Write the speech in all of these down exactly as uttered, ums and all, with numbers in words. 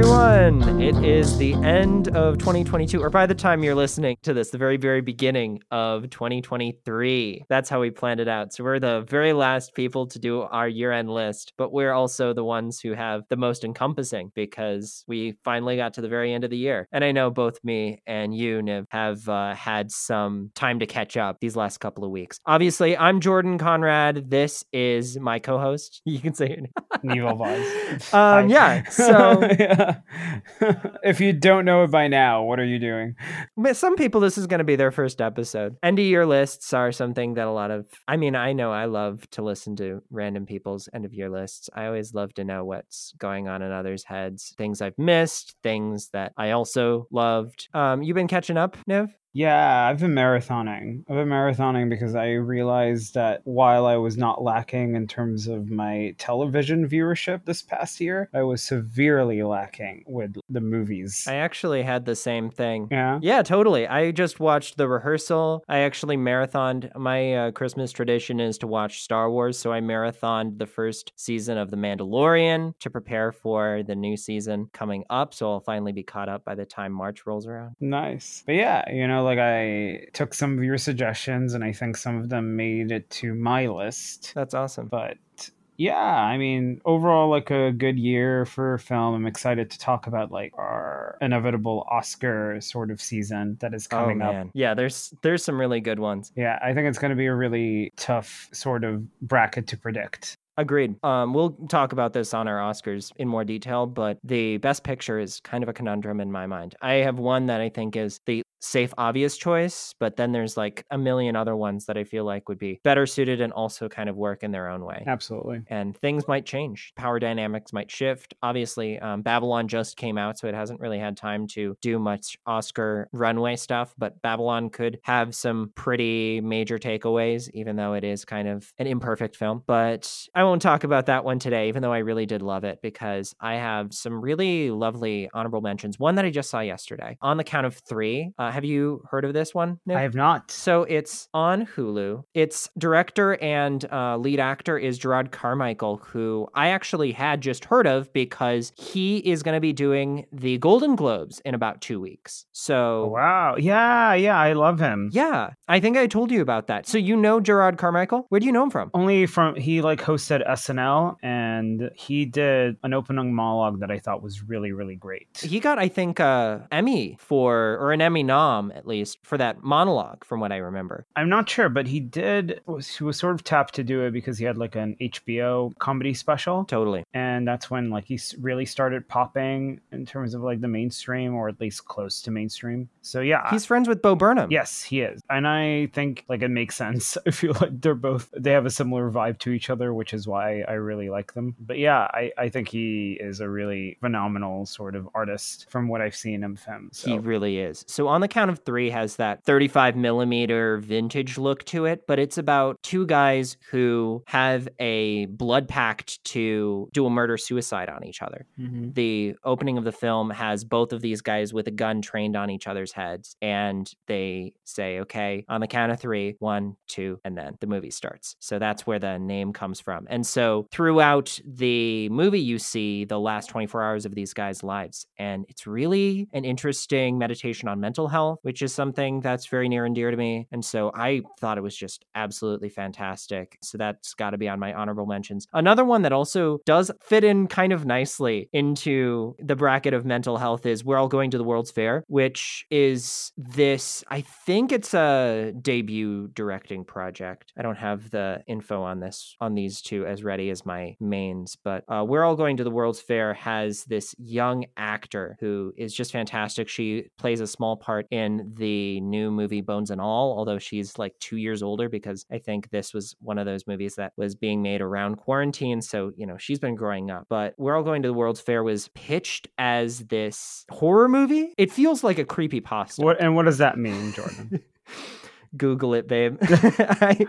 everyone. It is the end of twenty twenty-two, or by the time you're listening to this, the very, very beginning of twenty twenty-three. That's how we planned it out. So we're the very last people to do our year-end list, but we're also the ones who have the most encompassing because we finally got to the very end of the year. And I know both me and you, Niv, have uh, had some time to catch up these last couple of weeks. Obviously, I'm Jordan Conrad. This is my co-host. You can say it now. Evil Vibes. Um, yeah. So yeah. If you don't know it by now, what are you doing? Some people, this is going to be their first episode. End of year lists are something that a lot of, I mean, I know I love to listen to random people's end of year lists. I always love to know what's going on in others' heads, things I've missed, things that I also loved. Um, you've been catching up, Niv? Yeah, I've been marathoning. I've been marathoning because I realized that while I was not lacking in terms of my television viewership this past year, I was severely lacking with the movies. I actually had the same thing. Yeah? Yeah, totally. I just watched The Rehearsal. I actually marathoned. My uh, Christmas tradition is to watch Star Wars, so I marathoned the first season of The Mandalorian to prepare for the new season coming up, so I'll finally be caught up by the time March rolls around. Nice. But yeah, you know, like I took some of your suggestions and I think some of them made it to my list. That's awesome. But yeah, I mean, overall, like a good year for film. I'm excited to talk about like our inevitable Oscar sort of season that is coming oh, man. up. Yeah, there's there's some really good ones. Yeah, I think it's going to be a really tough sort of bracket to predict. Agreed. Um, we'll talk about this on our Oscars in more detail, but the Best Picture is kind of a conundrum in my mind. I have one that I think is the safe, obvious choice, but then there's like a million other ones that I feel like would be better suited and also kind of work in their own way. Absolutely. And things might change. Power dynamics might shift. Obviously, um, Babylon just came out, so it hasn't really had time to do much Oscar runway stuff, but Babylon could have some pretty major takeaways, even though it is kind of an imperfect film. But I won't talk about that one today, even though I really did love it, because I have some really lovely honorable mentions. One that I just saw yesterday. On the Count of Three. Uh, have you heard of this one, Nick? I have not. So it's on Hulu. Its director and uh, lead actor is Jerrod Carmichael, who I actually had just heard of because he is going to be doing the Golden Globes in about two weeks. So wow. Yeah, yeah, I love him. Yeah, I think I told you about that. So you know Jerrod Carmichael? Where do you know him from? Only from, he like hosted S N L and he did an opening monologue that I thought was really, really great. He got, I think, an Emmy for, or an Emmy nom at least for that monologue, from what I remember. I'm not sure, but he did, he was sort of tapped to do it because he had like an H B O comedy special. Totally. And that's when like he really started popping in terms of like the mainstream, or at least close to mainstream. So yeah. He's friends with Bo Burnham. Yes, he is. And I think like it makes sense. I feel like they're both, they have a similar vibe to each other, which is why I really like them. But yeah, I, I think he is a really phenomenal sort of artist from what I've seen of him. So. He really is. So on the Count of Three has that thirty-five millimeter vintage look to it, but it's about two guys who have a blood pact to do a murder-suicide on each other. Mm-hmm. The opening of the film has both of these guys with a gun trained on each other's heads, and they say, okay, on the count of three, one, two, and then the movie starts. So that's where the name comes from. And so throughout the movie, you see the last twenty-four hours of these guys' lives, and it's really an interesting meditation on mental health, which is something that's very near and dear to me. And so I thought it was just absolutely fantastic. So that's got to be on my honorable mentions. Another one that also does fit in kind of nicely into the bracket of mental health is We're All Going to the World's Fair, which is this, I think it's a debut directing project. I don't have the info on this, on these two as ready as my mains, but uh, We're All Going to the World's Fair has this young actor who is just fantastic. She plays a small part in the new movie Bones and All, although she's like two years older because I think this was one of those movies that was being made around quarantine. So, you know, she's been growing up. But We're All Going to the World's Fair was pitched as this horror movie. It feels like a creepypasta. What, and what does that mean, Jordan? Google it, babe. I,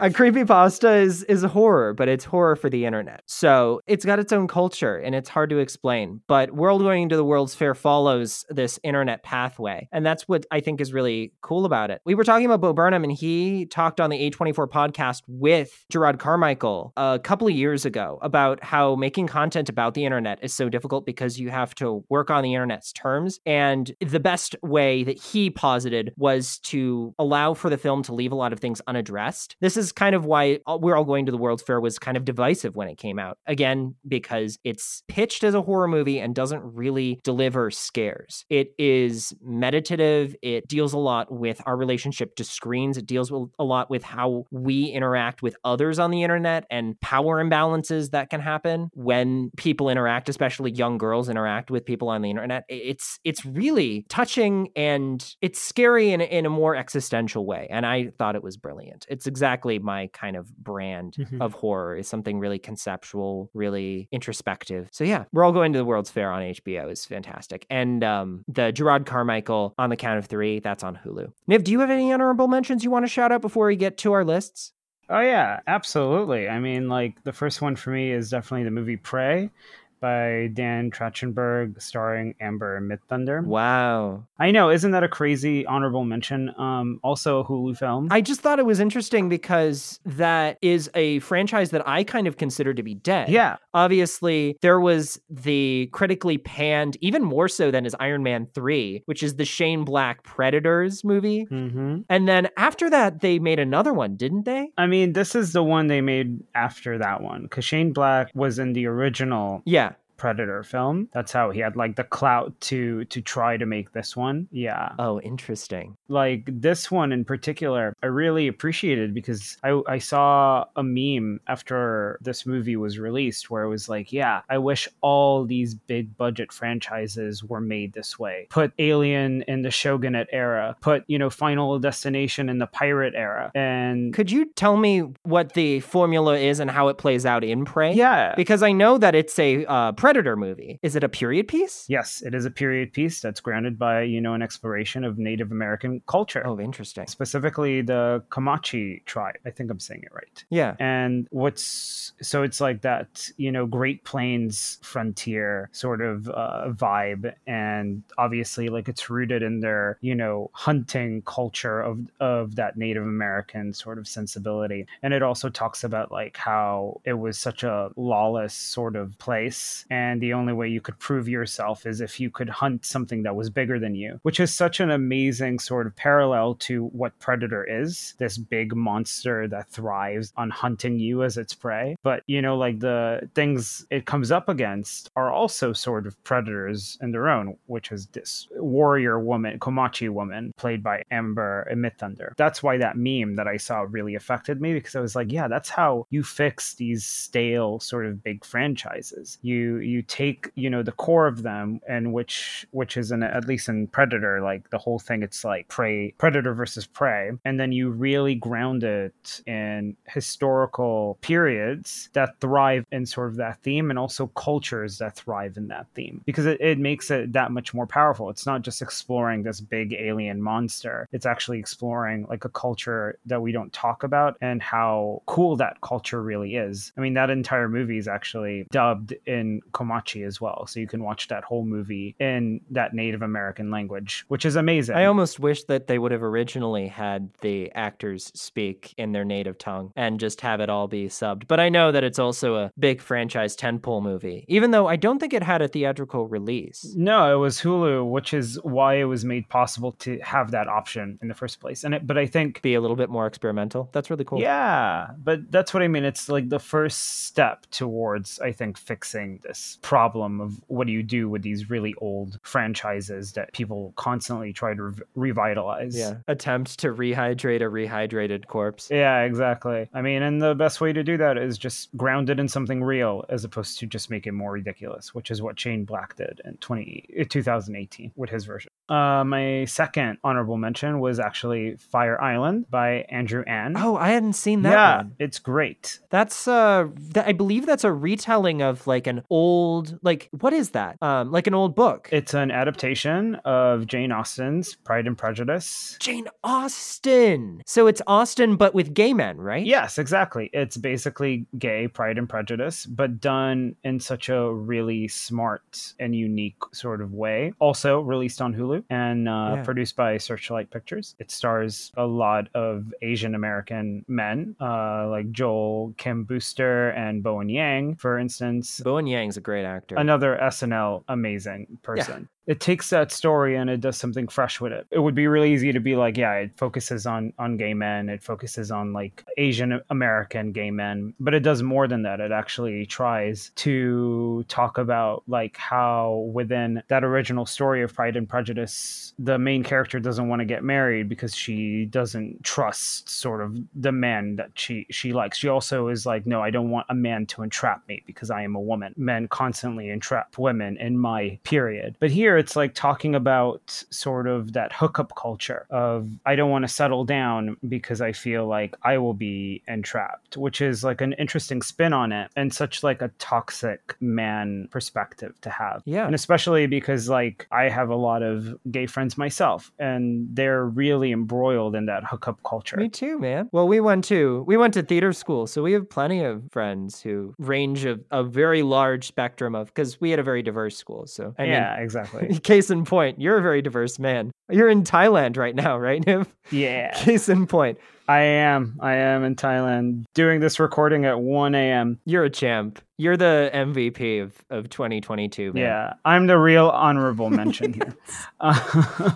a creepypasta is, is a horror, but it's horror for the internet. So it's got its own culture and it's hard to explain. But World Going to the World's Fair follows this internet pathway. And that's what I think is really cool about it. We were talking about Bo Burnham, and he talked on the A twenty-four podcast with Jerrod Carmichael a couple of years ago about how making content about the internet is so difficult because you have to work on the internet's terms. And the best way that he posited was to allow for the film to leave a lot of things unaddressed. This is kind of why We're All Going to the World's Fair was kind of divisive when it came out. Again, because it's pitched as a horror movie and doesn't really deliver scares. It is meditative. It deals a lot with our relationship to screens. It deals with, a lot with how we interact with others on the internet and power imbalances that can happen when people interact, especially young girls interact with people on the internet. It's it's really touching, and it's scary in, in a more existential way. And I thought it was brilliant. It's exactly my kind of brand mm-hmm. of horror, is something really conceptual, really introspective. So yeah, We're All Going to the World's Fair on H B O is fantastic. And um, the Jerrod Carmichael On the Count of Three, that's on Hulu. Niv, do you have any honorable mentions you want to shout out before we get to our lists? Oh yeah, absolutely. I mean, like, the first one for me is definitely the movie Prey by Dan Trachtenberg, starring Amber Midthunder. Wow. I know, isn't that a crazy honorable mention? Um, also a Hulu film. I just thought it was interesting because that is a franchise that I kind of consider to be dead. Yeah. Obviously, there was the critically panned, even more so than is Iron Man three, which is the Shane Black Predators movie. Mm-hmm. And then after that, they made another one, didn't they? I mean, this is the one they made after that one, because Shane Black was in the original. Yeah. Predator film. That's how he had like the clout to to try to make this one. Yeah. Oh, interesting. Like this one in particular, I really appreciated because I, I saw a meme after this movie was released where it was like, yeah, I wish all these big budget franchises were made this way. Put Alien in the Shogunate era. Put, you know, Final Destination in the pirate era. And could you tell me what the formula is and how it plays out in Prey? Yeah. Because I know that it's a uh, Predator movie. Is it a period piece? Yes, it is a period piece that's grounded by, you know, an exploration of Native American culture. Oh, interesting. Specifically the Comanche tribe. I think I'm saying it right. Yeah. And what's, so it's like that, you know, Great Plains frontier sort of uh, vibe. And obviously like it's rooted in their, you know, hunting culture of, of that Native American sort of sensibility. And it also talks about like how it was such a lawless sort of place. And the only way you could prove yourself is if you could hunt something that was bigger than you, which is such an amazing sort of parallel to what Predator is, this big monster that thrives on hunting you as its prey. But, you know, like the things it comes up against are also sort of predators in their own, which is this warrior woman, Comanche woman, played by Amber Midthunder. That's why that meme that I saw really affected me, because I was like, yeah, that's how you fix these stale sort of big franchises. You you take, you know, the core of them, and which which is, in at least in Predator, like the whole thing, it's like prey predator versus prey, and then you really ground it in historical periods that thrive in sort of that theme, and also cultures that thrive in that theme, because it, it makes it that much more powerful. It's not just exploring this big alien monster, it's actually exploring like a culture that we don't talk about and how cool that culture really is. I mean, that entire movie is actually dubbed in Comanche as well, so you can watch that whole movie in that Native American language, which is amazing. I almost wish that they would have originally had the actors speak in their native tongue and just have it all be subbed, but I know that it's also a big franchise tentpole movie, even though I don't think it had a theatrical release. No, it was Hulu, which is why it was made possible to have that option in the first place. And it, but I think be a little bit more experimental. That's really cool. Yeah, but that's what I mean. It's like the first step towards, I think, fixing this problem of what do you do with these really old franchises that people constantly try to re- revitalize. Yeah, attempt to rehydrate a rehydrated corpse. Yeah, exactly. I mean, and the best way to do that is just ground it in something real as opposed to just make it more ridiculous, which is what Shane Black did in twenty, twenty eighteen with his version. Uh, my second honorable mention was actually Fire Island by Andrew Ahn. Oh, I hadn't seen that yeah, one. Yeah, it's great. That's, uh, th- I believe that's a retelling of like an old old, like, what is that? Um, like an old book. It's an adaptation of Jane Austen's Pride and Prejudice. Jane Austen. So it's Austen, but with gay men, right? Yes, exactly. It's basically gay Pride and Prejudice, but done in such a really smart and unique sort of way. Also released on Hulu and uh, yeah. produced by Searchlight Pictures. It stars a lot of Asian American men, uh, like Joel Kim Booster and Bowen Yang, for instance. Bowen Yang's a great actor. Another S N L amazing person. Yeah. It takes that story and it does something fresh with it. It would be really easy to be like, yeah, it focuses on, on gay men. It focuses on like Asian American gay men, but it does more than that. It actually tries to talk about like how within that original story of Pride and Prejudice, the main character doesn't want to get married because she doesn't trust sort of the man that she, she likes. She also is like, no, I don't want a man to entrap me because I am a woman. Men constantly entrap women in my period. But here, it's like talking about sort of that hookup culture of I don't want to settle down because I feel like I will be entrapped, which is like an interesting spin on it and such like a toxic man perspective to have. Yeah. And especially because like I have a lot of gay friends myself and they're really embroiled in that hookup culture. Me too, man. Well, we went to we went to theater school, so we have plenty of friends who range of a very large spectrum of, because we had a very diverse school. So I yeah, mean, exactly. Case in point, you're a very diverse man. You're in Thailand right now, right, Niv? Yeah. Case in point. I am. I am in Thailand doing this recording at one a.m. You're a champ. You're the M V P of, of twenty twenty-two, man. Yeah. I'm the real honorable mention here. Uh,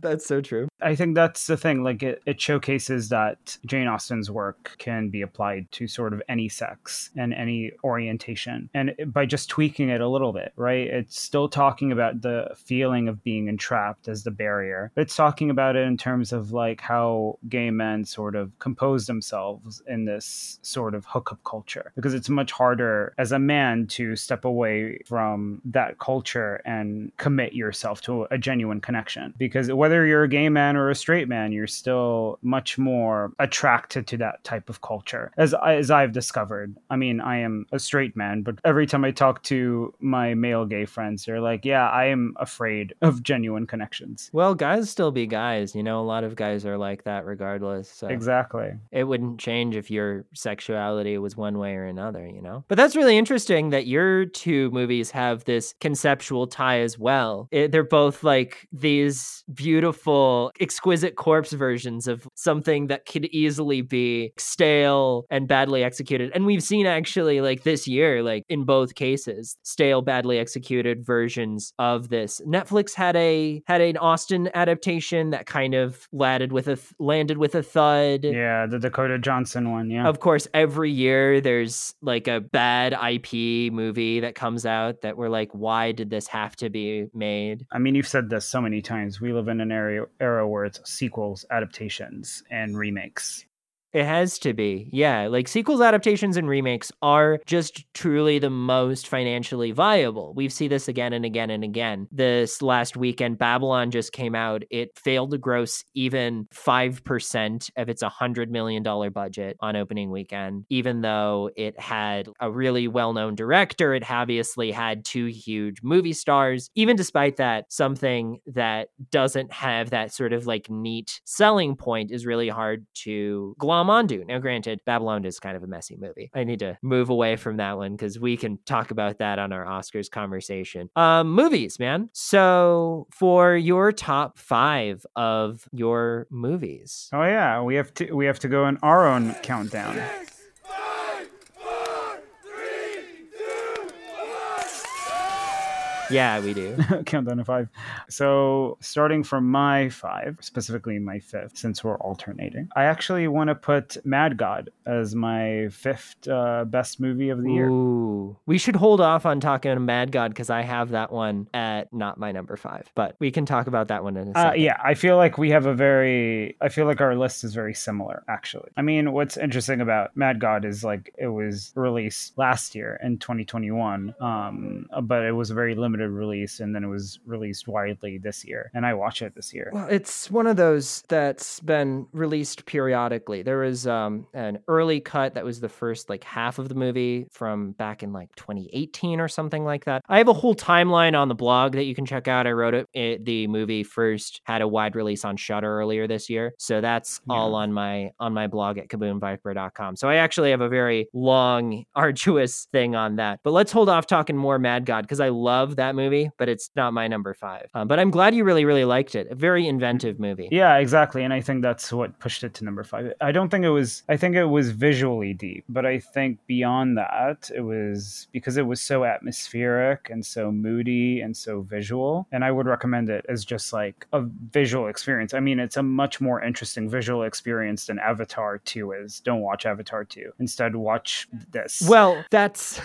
That's so true. I think that's the thing. Like it, it showcases that Jane Austen's work can be applied to sort of any sex and any orientation. And by just tweaking it a little bit, right? It's still talking about the feeling of being entrapped as the barrier. It's talking about it in terms of like how gay men sort of compose themselves in this sort of hookup culture, because it's much harder as a man to step away from that culture and commit yourself to a genuine connection. Because whether you're a gay man or a straight man, you're still much more attracted to that type of culture, as as I've discovered. I mean, I am a straight man, but every time I talk to my male gay friends, they're like, yeah, I am afraid of genuine connections. Well, guys still be guys, you know, a lot of guys are like that regardless. So exactly. It wouldn't change if your sexuality was one way or another, you know? But that's really interesting that your two movies have this conceptual tie as well. It, they're both like these beautiful, exquisite corpse versions of something that could easily be stale and badly executed. And we've seen actually like this year, like in both cases, stale, badly executed versions of this. Netflix had a had an Austen adaptation that kind of landed with a th- landed with a thud. Yeah, the Dakota Johnson one. Yeah. Of course, every year there's like a bad I P movie that comes out that we're like, why did this have to be made? I mean, you've said this so many times. We live in an area era where it's sequels, adaptations, and remakes. It has to be. Yeah. Like sequels, adaptations, and remakes are just truly the most financially viable. We see this again and again and again. This last weekend, Babylon just came out. It failed to gross even five percent of its one hundred million dollars budget on opening weekend, even though it had a really well-known director. It obviously had two huge movie stars. Even despite that, something that doesn't have that sort of like neat selling point is really hard to glom onto. Now, granted, Babylon is kind of a messy movie. I need to move away from that one because we can talk about that on our Oscars conversation. Um, movies, man. So for your top five of your movies. Oh yeah, we have to we have to go in our own countdown. Six, five, four, three, two, one. Yeah, we do. Countdown to five. So starting from my five, specifically my fifth, since we're alternating, I actually want to put Mad God as my fifth uh, best movie of the year. Ooh, we should hold off on talking to Mad God because I have that one at not my number five, but we can talk about that one in a second. Uh, yeah, I feel like we have a very, I feel like our list is very similar, actually. I mean, what's interesting about Mad God is like it was released last year in twenty twenty-one, um, but it was a very limited limited release, and then it was released widely this year, and I watched it this year. Well, it's one of those that's been released periodically. There was um, an early cut that was the first like half of the movie from back in like twenty eighteen or something like that. I have a whole timeline on the blog that you can check out. I wrote it, it the movie first had a wide release on Shudder earlier this year, so that's yeah. all on my on my blog at kaboom viper dot com. So I actually have a very long, arduous thing on that. But let's hold off talking more Mad God, because I love that movie, but it's not my number five. Um, but I'm glad you really, really liked it. A very inventive movie. Yeah, exactly. And I think that's what pushed it to number five. I don't think it was, I think it was visually deep, but I think beyond that, it was because it was so atmospheric and so moody and so visual. And I would recommend it as just like a visual experience. I mean, it's a much more interesting visual experience than Avatar two is. Don't watch Avatar two. Instead, watch this. Well, that's,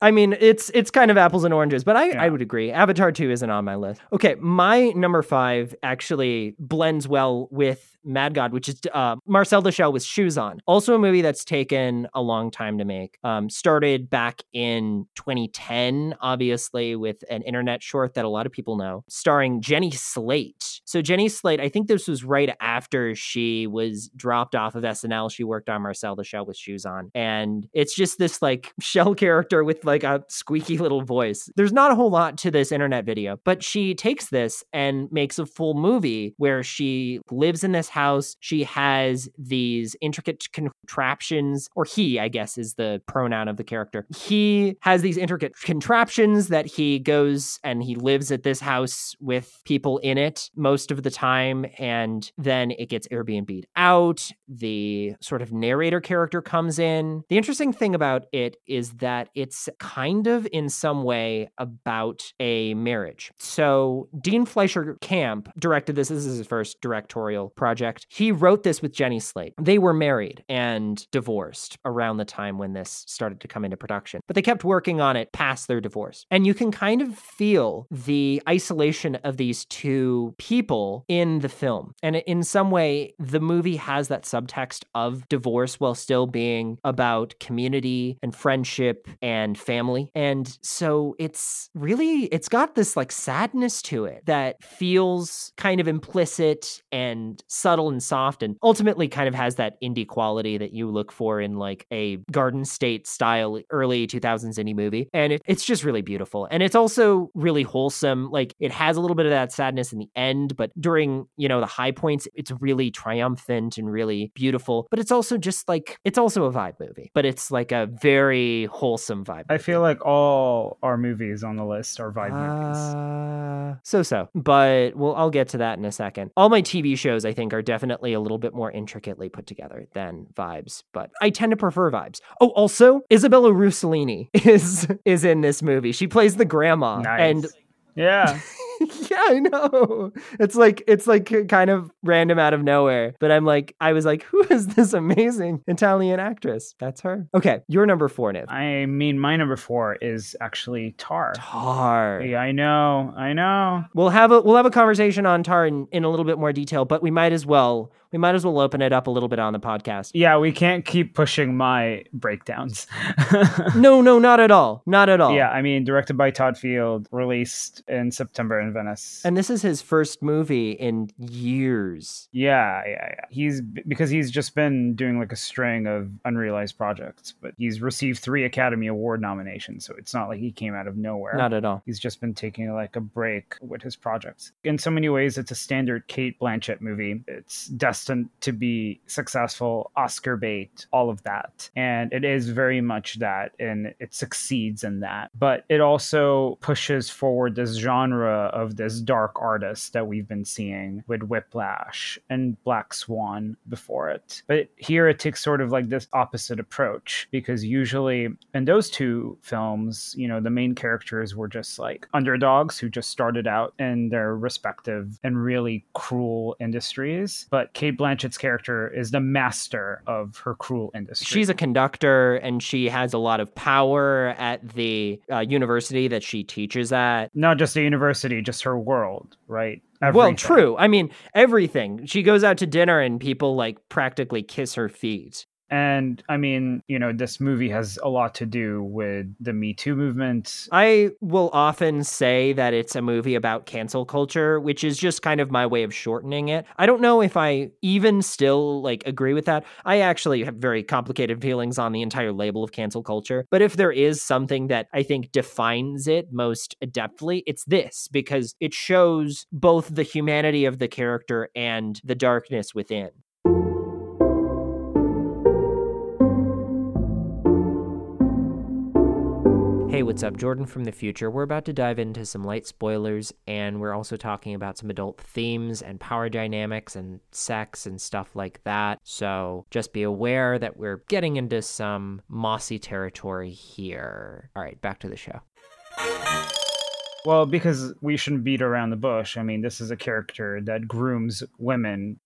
I mean, it's it's kind of apples and oranges, but I, yeah. I would agree. Avatar two isn't on my list. Okay, my number five actually blends well with Mad God, which is uh, Marcel Duchamp with Shoes On. Also a movie that's taken a long time to make. Um, started back in twenty ten, obviously, with an internet short that a lot of people know, starring Jenny Slate. So Jenny Slate, I think this was right after she was dropped off of S N L. She worked on Marcel Duchamp with Shoes On. And it's just this like shell character with like a squeaky little voice. There's not a whole lot to this internet video, but she takes this and makes a full movie where she lives in this house. She has these intricate contraptions, or he, I guess, is the pronoun of the character. He has these intricate contraptions that he goes and he lives at this house with people in it most of the time, and then it gets Airbnb'd out. The sort of narrator character comes in. The interesting thing about it is that it's kind of in some way about a marriage. So Dean Fleischer Camp directed this. This is his first directorial project. He wrote this with Jenny Slate. They were married and divorced around the time when this started to come into production, but they kept working on it past their divorce. And you can kind of feel the isolation of these two people in the film. And in some way, the movie has that subtext of divorce while still being about community and friendship and family. And so it's really, it's got this like sadness to it that feels kind of implicit and subtle and soft, and ultimately kind of has that indie quality that you look for in like a Garden State style early two thousands indie movie. And it, it's just really beautiful. And it's also really wholesome. Like it has a little bit of that sadness in the end, but during, you know, the high points, it's really triumphant and really beautiful. But it's also just like, it's also a vibe movie, but it's like a very wholesome vibe movie. I feel like all our movies on the list are vibe uh, movies. So-so. But well, I'll get to that in a second. All my T V shows, I think, are definitely a little bit more intricately put together than vibes, but I tend to prefer vibes. Oh, also, Isabella Rossellini is is in this movie. She plays the grandma. Nice. And yeah. Yeah, I know. It's like, it's like kind of random out of nowhere. But I'm like, I was like, who is this amazing Italian actress? That's her. Okay, your number four, Niv. I mean, my number four is actually Tar. Tar. Yeah, I know. I know. We'll have a we'll have a conversation on Tar in, in a little bit more detail, but we might as well we might as well open it up a little bit on the podcast. Yeah, we can't keep pushing my breakdowns. No, no, not at all. Not at all. Yeah, I mean, directed by Todd Field, released in September in Venice. And this is his first movie in years. Yeah, yeah, yeah. He's, because he's just been doing like a string of unrealized projects, but he's received three Academy Award nominations, so it's not like he came out of nowhere. Not at all. He's just been taking like a break with his projects. In so many ways, it's a standard Cate Blanchett movie. It's destined to be successful, Oscar bait, all of that. And it is very much that, and it succeeds in that. But it also pushes forward this genre of this dark artist that we've been seeing with Whiplash and Black Swan before it. But here it takes sort of like this opposite approach, because usually in those two films, you know, the main characters were just like underdogs who just started out in their respective and really cruel industries. But Cate Blanchett's character is the master of her cruel industry. She's a conductor and she has a lot of power at the uh, university that she teaches at. Not just the university, just her world, right? Everything. Well, true. I mean, everything. She goes out to dinner and people like practically kiss her feet. And I mean, you know, this movie has a lot to do with the Me Too movement. I will often say that it's a movie about cancel culture, which is just kind of my way of shortening it. I don't know if I even still like agree with that. I actually have very complicated feelings on the entire label of cancel culture. But if there is something that I think defines it most adeptly, it's this, because it shows both the humanity of the character and the darkness within. Hey, what's up? Jordan from the future. We're about to dive into some light spoilers, and we're also talking about some adult themes and power dynamics and sex and stuff like that. So just be aware that we're getting into some mossy territory here. All right, back to the show. Well, because we shouldn't beat around the bush. I mean, this is a character that grooms women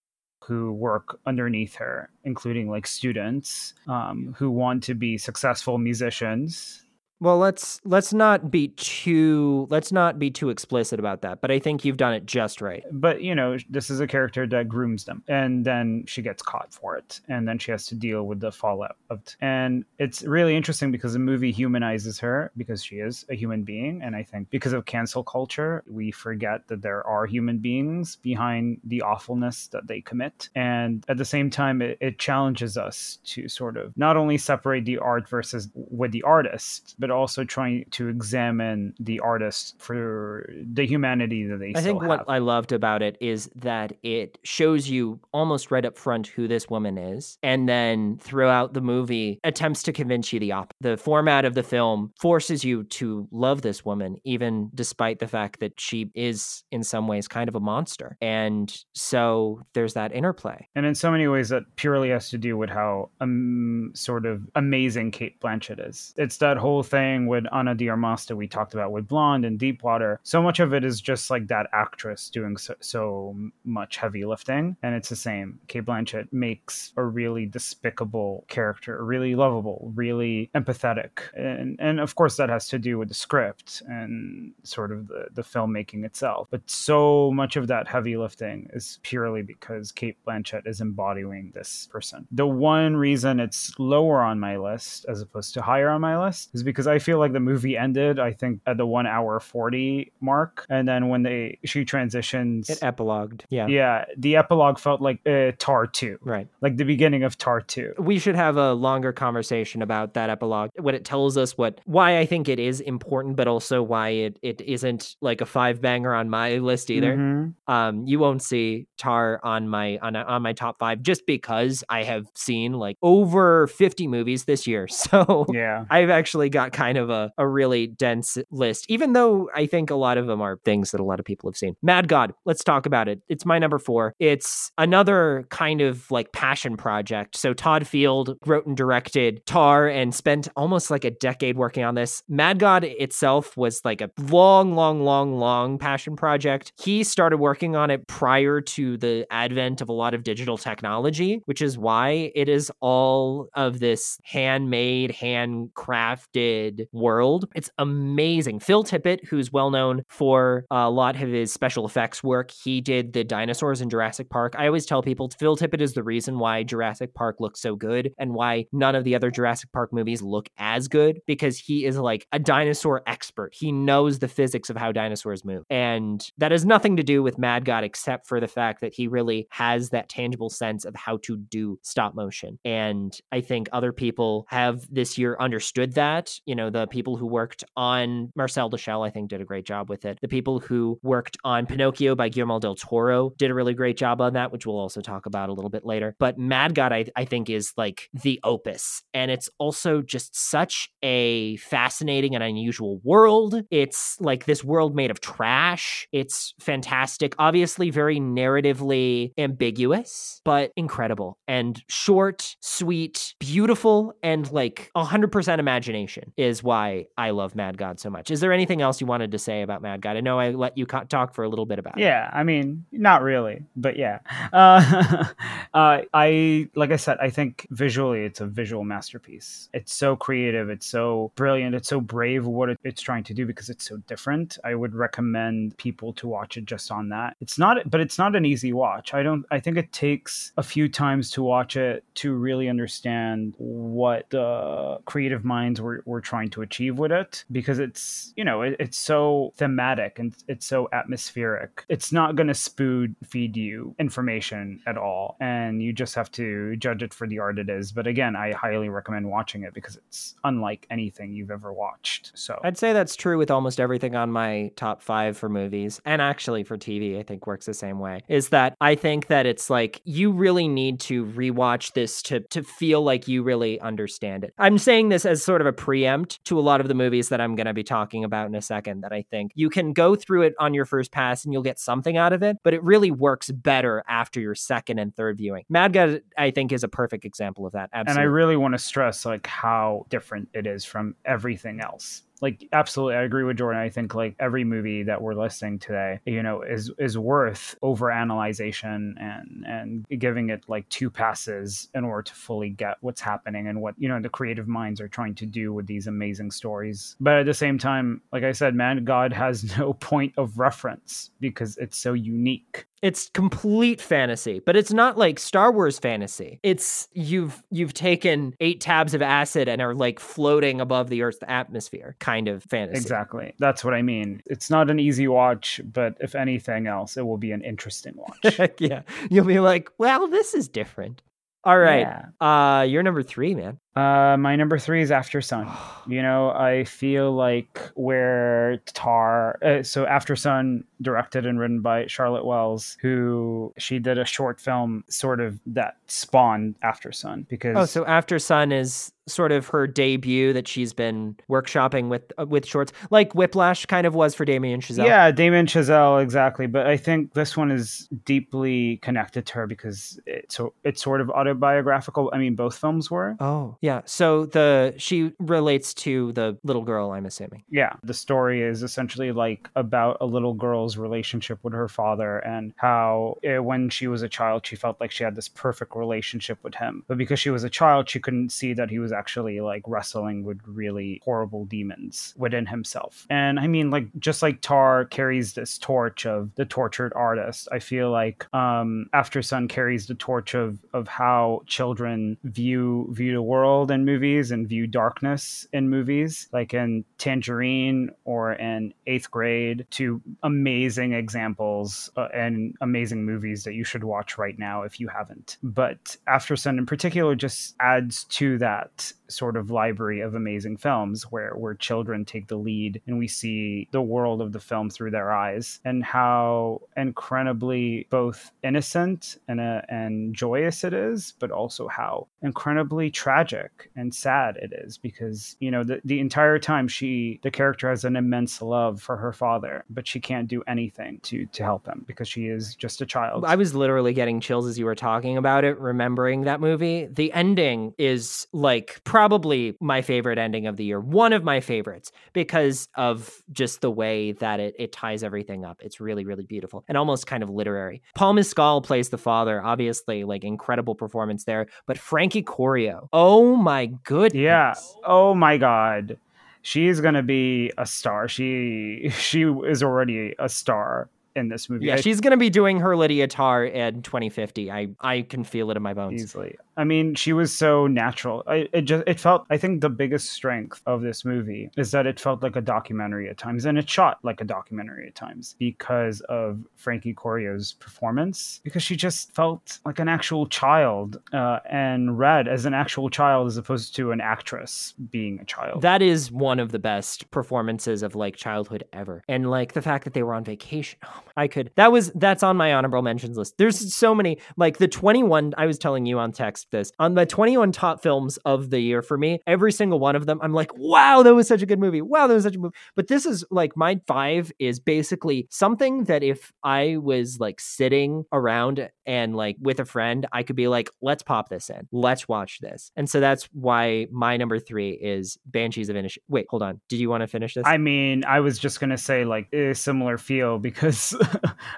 who work underneath her, including like students um, who want to be successful musicians. Well, let's let's not be too let's not be too explicit about that, but I think you've done it just right. But, you know, this is a character that grooms them, and then she gets caught for it, and then she has to deal with the fallout of it. And it's really interesting because the movie humanizes her because she is a human being, and I think because of cancel culture, we forget that there are human beings behind the awfulness that they commit. And at the same time, it, it challenges us to sort of not only separate the art versus with the artist, but also trying to examine the artists for the humanity that they I still have. I think what I loved about it is that it shows you almost right up front who this woman is, and then throughout the movie attempts to convince you the opposite. The format of the film forces you to love this woman, even despite the fact that she is in some ways kind of a monster. And so there's that interplay. And in so many ways that purely has to do with how um, sort of amazing Cate Blanchett is. It's that whole thing with Ana de Armas that we talked about with Blonde and Deepwater. So much of it is just like that actress doing so, so much heavy lifting, and it's the same. Cate Blanchett makes a really despicable character really lovable, really empathetic, and and of course that has to do with the script and sort of the, the filmmaking itself. But so much of that heavy lifting is purely because Cate Blanchett is embodying this person. The one reason it's lower on my list as opposed to higher on my list is because I I feel like the movie ended, I think, at the one hour forty mark. And then when they she transitions... It epilogued. Yeah. Yeah. The epilogue felt like uh, Tar two. Right. Like the beginning of Tar two. We should have a longer conversation about that epilogue, what it tells us, what why I think it is important, but also why it, it isn't like a five banger on my list either. Mm-hmm. Um, you won't see Tar on my, on, on my top five just because I have seen like over fifty movies this year. So yeah. I've actually got kind of a, a really dense list, even though I think a lot of them are things that a lot of people have seen. Mad God, let's talk about it. It's my number four. It's another kind of like passion project. So Todd Field wrote and directed Tar and spent almost like a decade working on this. Mad God itself was like a long, long, long, long passion project. He started working on it prior to the advent of a lot of digital technology, which is why it is all of this handmade, handcrafted world. It's amazing. Phil Tippett, who's well known for a lot of his special effects work, he did the dinosaurs in Jurassic Park. I always tell people Phil Tippett is the reason why Jurassic Park looks so good and why none of the other Jurassic Park movies look as good, because he is like a dinosaur expert. He knows the physics of how dinosaurs move. And that has nothing to do with Mad God except for the fact that he really has that tangible sense of how to do stop motion. And I think other people have this year understood that. You know, the people who worked on Marcel Duchamp, I think, did a great job with it. The people who worked on Pinocchio by Guillermo del Toro did a really great job on that, which we'll also talk about a little bit later. But Mad God, I, I think, is like the opus. And it's also just such a fascinating and unusual world. It's like this world made of trash. It's fantastic. Obviously, very narratively ambiguous, but incredible and short, sweet, beautiful, and like one hundred percent imagination. is why I love Mad God so much. Is there anything else you wanted to say about Mad God? I know I let you co- talk for a little bit about yeah, it. Yeah, I mean, not really, but yeah. Uh, uh, I, like I said, I think visually it's a visual masterpiece. It's so creative. It's so brilliant. It's so brave what it, it's trying to do because it's so different. I would recommend people to watch it just on that. It's not, but it's not an easy watch. I don't, I think it takes a few times to watch it to really understand what the creative minds were, were trying to achieve with it, because it's, you know, it, it's so thematic and it's so atmospheric. It's not going to spoon feed you information at all, and you just have to judge it for the art it is. But again, I highly recommend watching it because it's unlike anything you've ever watched. So I'd say that's true with almost everything on my top five for movies, and actually for T V, I think works the same way, is that I think that it's like you really need to rewatch this to to feel like you really understand it. I'm saying this as sort of a preempt to a lot of the movies that I'm going to be talking about in a second, that I think you can go through it on your first pass and you'll get something out of it, but it really works better after your second and third viewing. Mad God, I think, is a perfect example of that. Absolutely. And I really want to stress like how different it is from everything else. Like, absolutely, I agree with Jordan. I think, like, every movie that we're listing today, you know, is is worth overanalyzation and and giving it, like, two passes in order to fully get what's happening and what, you know, the creative minds are trying to do with these amazing stories. But at the same time, like I said, Mad God has no point of reference because it's so unique. It's complete fantasy, but it's not like Star Wars fantasy. It's you've you've taken eight tabs of acid and are like floating above the Earth's atmosphere kind of fantasy. Exactly. That's what I mean. It's not an easy watch, but if anything else, it will be an interesting watch. Yeah. You'll be like, well, this is different. All right. Yeah. Uh, you're number three, man. Uh, my number three is After Sun. You know, I feel like where Tar, uh, so After Sun, directed and written by Charlotte Wells, who she did a short film sort of that spawned After Sun, because oh, so After Sun is sort of her debut that she's been workshopping with uh, with shorts, like Whiplash kind of was for Damien Chazelle. Yeah, Damien Chazelle, exactly. But I think this one is deeply connected to her because it's it's sort of autobiographical. I mean, both films were. Oh. Yeah, so the she relates to the little girl, I'm assuming. Yeah, the story is essentially like about a little girl's relationship with her father and how it, when she was a child, she felt like she had this perfect relationship with him. But because she was a child, she couldn't see that he was actually like wrestling with really horrible demons within himself. And I mean, like just like Tar carries this torch of the tortured artist, I feel like um, After Sun carries the torch of, of how children view, view the world in movies and view darkness in movies, like in Tangerine or in Eighth Grade, two amazing examples uh, and amazing movies that you should watch right now if you haven't. But After Sun in particular just adds to that sort of library of amazing films where, where children take the lead and we see the world of the film through their eyes, and how incredibly both innocent and, uh, and joyous it is, but also how incredibly tragic and sad it is, because you know the, the entire time she the character has an immense love for her father, but she can't do anything to to help him because she is just a child. I was literally getting chills as you were talking about it, remembering that movie. The ending is like probably my favorite ending of the year, one of my favorites, because of just the way that it, it ties everything up. It's really, really beautiful and almost kind of literary. Paul Mescal plays the father, obviously, like incredible performance there, but Frankie Corio, oh Oh my goodness. Yeah. Oh my God. She is going to be a star. She she is already a star in this movie. Yeah, she's going to be doing her Lydia Tarr in twenty fifty. I, I can feel it in my bones. Easily. I mean, she was so natural. I, it just it felt, I think the biggest strength of this movie is that it felt like a documentary at times, and it shot like a documentary at times because of Frankie Corio's performance, because she just felt like an actual child uh, and read as an actual child as opposed to an actress being a child. That is one of the best performances of like childhood ever. And like the fact that they were on vacation. Oh my, I could, that was, that's on my honorable mentions list. There's so many, like the twenty-one, I was telling you on text, grasped this. On the twenty-one top films of the year for me, every single one of them, I'm like, wow, that was such a good movie. Wow, that was such a movie. But this is like, my five is basically something that if I was like sitting around and like with a friend, I could be like, let's pop this in. Let's watch this. And so that's why my number three is Banshees of Inisherin. Wait, hold on. Did you want to finish this? I mean, I was just going to say like a similar feel because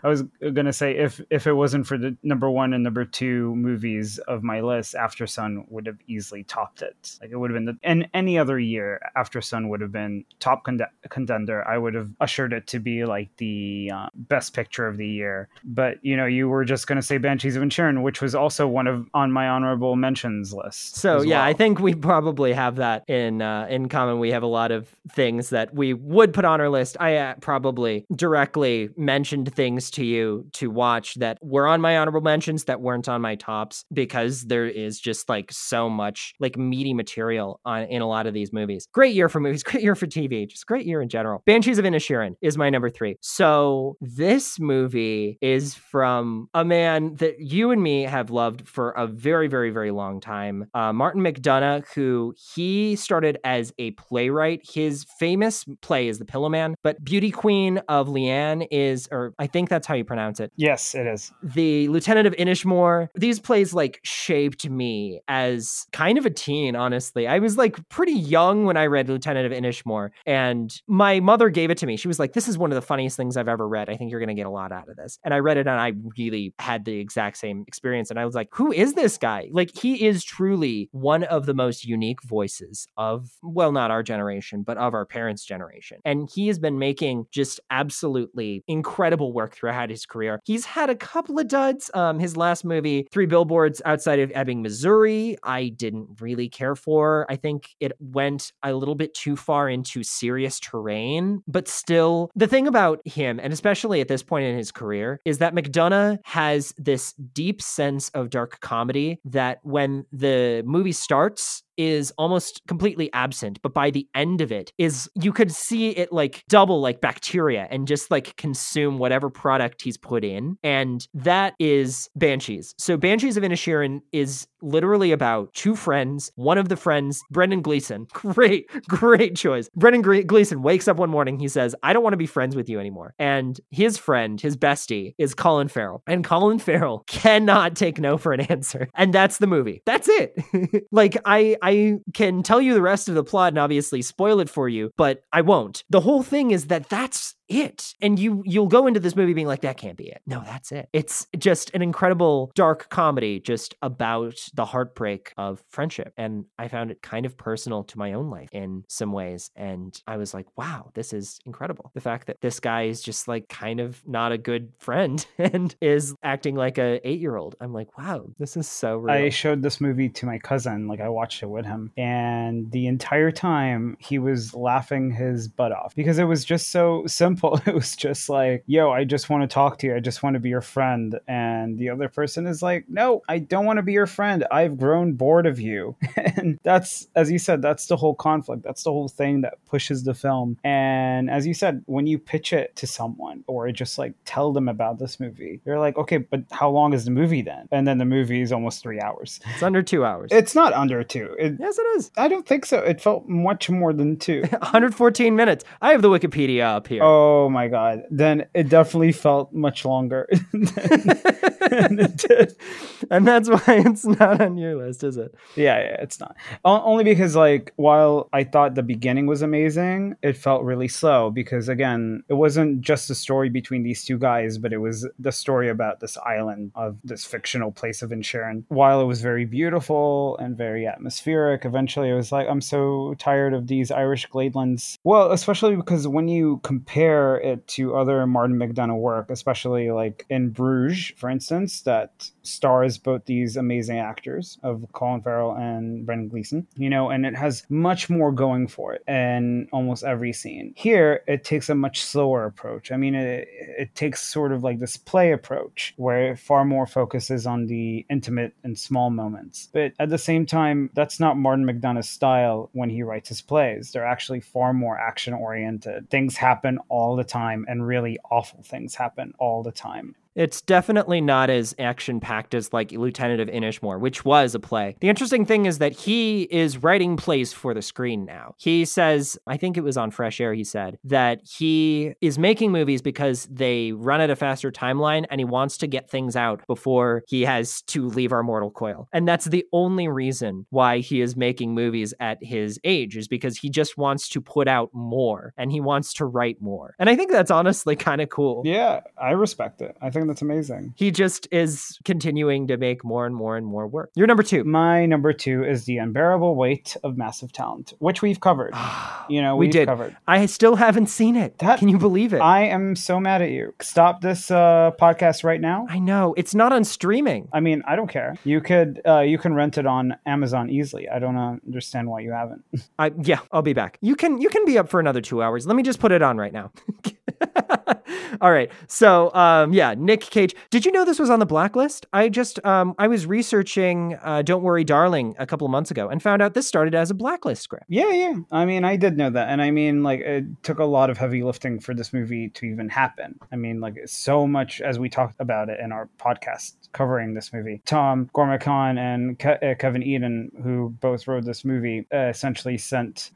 I was going to say if, if it wasn't for the number one and number two movies of my list, After Sun would have easily topped it. Like it would have been, the, and any other year After Sun would have been top cond- contender. I would have ushered it to be like the uh, best picture of the year. But, you know, you were just going to say Banshees of Inisherin, which was also one of on my honorable mentions list. So, yeah, well. I think we probably have that in uh, in common. We have a lot of things that we would put on our list. I uh, probably directly mentioned things to you to watch that were on my honorable mentions that weren't on my tops because there is just like so much like meaty material on in a lot of these movies. Great year for movies, great year for T V, just great year in general. Banshees of Inisherin is my number three. So this movie is from a man that you and me have loved for a very, very, very long time. Uh, Martin McDonagh, who he started as a playwright. His famous play is The Pillow Man, but Beauty Queen of Liane is, or I think that's how you pronounce it. Yes, it is. The Lieutenant of Inishmore. These plays like shaped me as kind of a teen, honestly. I was like pretty young when I read Lieutenant of Inishmore, and my mother gave it to me. She was like, this is one of the funniest things I've ever read. I think you're going to get a lot out of this. And I read it and I really had the exact same experience. And I was like, who is this guy? Like, he is truly one of the most unique voices of, well, not our generation, but of our parents' generation. And he has been making just absolutely incredible work throughout his career. He's had a couple of duds. Um, his last movie, Three Billboards Outside of Ebbing, Missouri, I didn't really care for. I think it went a little bit too far into serious terrain, but still, the thing about him, and especially at this point in his career, is that McDonagh has this deep sense of dark comedy that when the movie starts, is almost completely absent, but by the end of it is, you could see it like double like bacteria and just like consume whatever product he's put in. And that is Banshees. So Banshees of Inisherin is literally about two friends. One of the friends, Brendan Gleeson, great, great choice. Brendan Gleeson wakes up one morning. He says, I don't want to be friends with you anymore. And his friend, his bestie, is Colin Farrell. And Colin Farrell cannot take no for an answer. And that's the movie. That's it. Like, I, I can tell you the rest of the plot and obviously spoil it for you, but I won't. The whole thing is that that's it. And you, you'll go into this movie being like, that can't be it. No, that's it. It's just an incredible dark comedy just about the heartbreak of friendship. And I found it kind of personal to my own life in some ways. And I was like, wow, this is incredible. The fact that this guy is just like kind of not a good friend and is acting like an eight-year-old. I'm like, wow, this is so real. I showed this movie to my cousin. Like, I watched it with him, and the entire time he was laughing his butt off because it was just so simple. It was just like, yo, I just want to talk to you, I just want to be your friend. And the other person is like, no, I don't want to be your friend, I've grown bored of you. And that's, as you said, that's the whole conflict, that's the whole thing that pushes the film. And as you said, when you pitch it to someone or just like tell them about this movie, they're like, okay, but how long is the movie then? And then the movie is almost three hours. It's under two hours. It's not under two. It, yes, it is. I don't think so. It felt much more than two. one hundred fourteen minutes. I have the Wikipedia up here. Oh my God. Then it definitely felt much longer than, than it did. And that's why it's not on your list, is it? Yeah, yeah, it's not. O- only because, like, while I thought the beginning was amazing, it felt really slow because, again, it wasn't just a story between these two guys, but it was the story about this island of this fictional place of Inisherin. While it was very beautiful and very atmospheric, eventually I was like, I'm so tired of these Irish Gladelands. Well, especially because when you compare it to other Martin McDonagh work, especially like in Bruges, for instance, that stars both these amazing actors of Colin Farrell and Brendan Gleeson, you know, and it has much more going for it in almost every scene. Here, it takes a much slower approach. I mean, it, it takes sort of like this play approach where it far more focuses on the intimate and small moments. But at the same time, that's That's not Martin McDonagh's style when he writes his plays. They're actually far more action oriented. Things happen all the time, and really awful things happen all the time. It's definitely not as action-packed as, like, Lieutenant of Inishmore, which was a play. The interesting thing is that he is writing plays for the screen now. He says, I think it was on Fresh Air, he said, that he is making movies because they run at a faster timeline, and he wants to get things out before he has to leave our mortal coil. And that's the only reason why he is making movies at his age, is because he just wants to put out more, and he wants to write more. And I think that's honestly kind of cool. Yeah, I respect it. I think that's amazing. He just is continuing to make more and more and more work. Your number two. My number two is The Unbearable Weight of Massive Talent, which we've covered. You know, we've we did. covered. I still haven't seen it. That, Can you believe it? I am so mad at you. Stop this uh, podcast right now. I know. It's not on streaming. I mean, I don't care. You could, uh, you can rent it on Amazon easily. I don't understand why you haven't. I, yeah, I'll be back. You can, you can be up for another two hours. Let me just put it on right now. All right. So, um, yeah, Nick Cage. Did you know this was on the blacklist? I just, um, I was researching uh, Don't Worry, Darling a couple of months ago and found out this started as a blacklist script. Yeah, yeah. I mean, I did know that. And I mean, like, it took a lot of heavy lifting for this movie to even happen. I mean, like, so much, as we talked about it in our podcast covering this movie, Tom Gorman-Conn and Ke- uh, Kevin Eden, who both wrote this movie, uh, essentially sent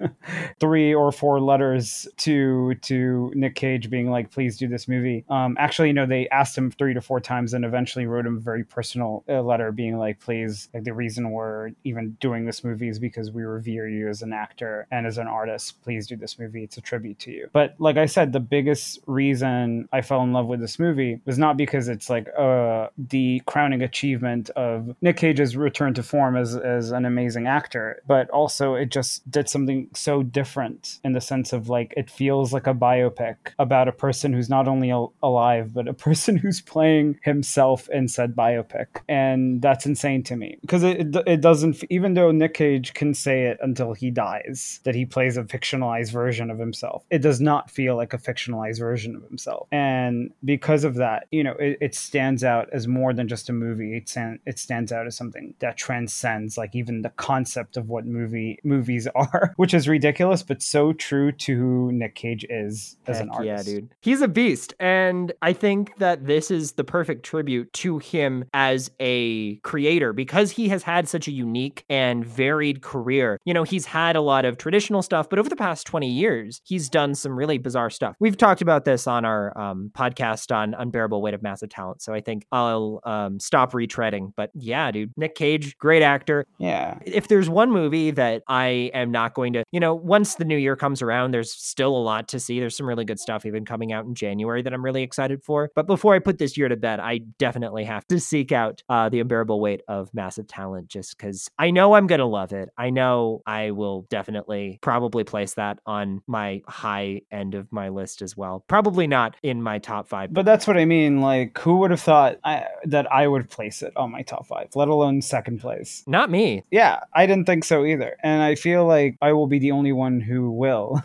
three or four letters to, to Nick Cage being like, please do this movie. Um, actually, no, they asked him three to four times and eventually wrote him a very personal uh, letter being like, please, like, the reason we're even doing this movie is because we revere you as an actor and as an artist. Please do this movie. It's a tribute to you. But like I said, the biggest reason I fell in love with this movie was not because it's like uh, the crowning achievement of Nick Cage's return to form as, as an amazing actor, but also it just did something so different in the sense of like, it feels like a biopic about a person who's not only al- alive, but a person who's playing himself in said biopic. And that's insane to me because it, it, it doesn't, even though Nick Cage can say it until he dies, that he plays a fictionalized version of himself, it does not feel like a fictionalized version of himself. And because of that, you know, it, it stands out as more than just a movie. It, san- it stands out as something that transcends like even the concept of what movie movies are, which is ridiculous, but so true to who Nick Cage is as Heck an artist. Yeah, dude. He's a beast. And I think that this is the perfect tribute to him as a creator because he has had such a unique and varied career. You know, he's had a lot of traditional stuff, but over the past twenty years, he's done some really bizarre stuff. We've talked about this on our um, podcast on Unbearable Weight of Massive Talent. So I think I'll um, stop retreading. But yeah, dude, Nick Cage, great actor. Yeah. If there's one movie that I am not going to, you know, once the new year comes around, there's still a lot to see. There's some really good stuff even coming out in January that I'm really excited for. But before I put this year to bed, I definitely have to seek out uh, The Unbearable Weight of Massive Talent just because I know I'm going to love it. I know I will definitely probably place that on my high end of my list as well. Probably not in my top five. But that's what I mean. Like, who would have thought I, that I would place it on my top five, let alone second place? Not me. Yeah, I didn't think so either. And I feel like I will be the only one who will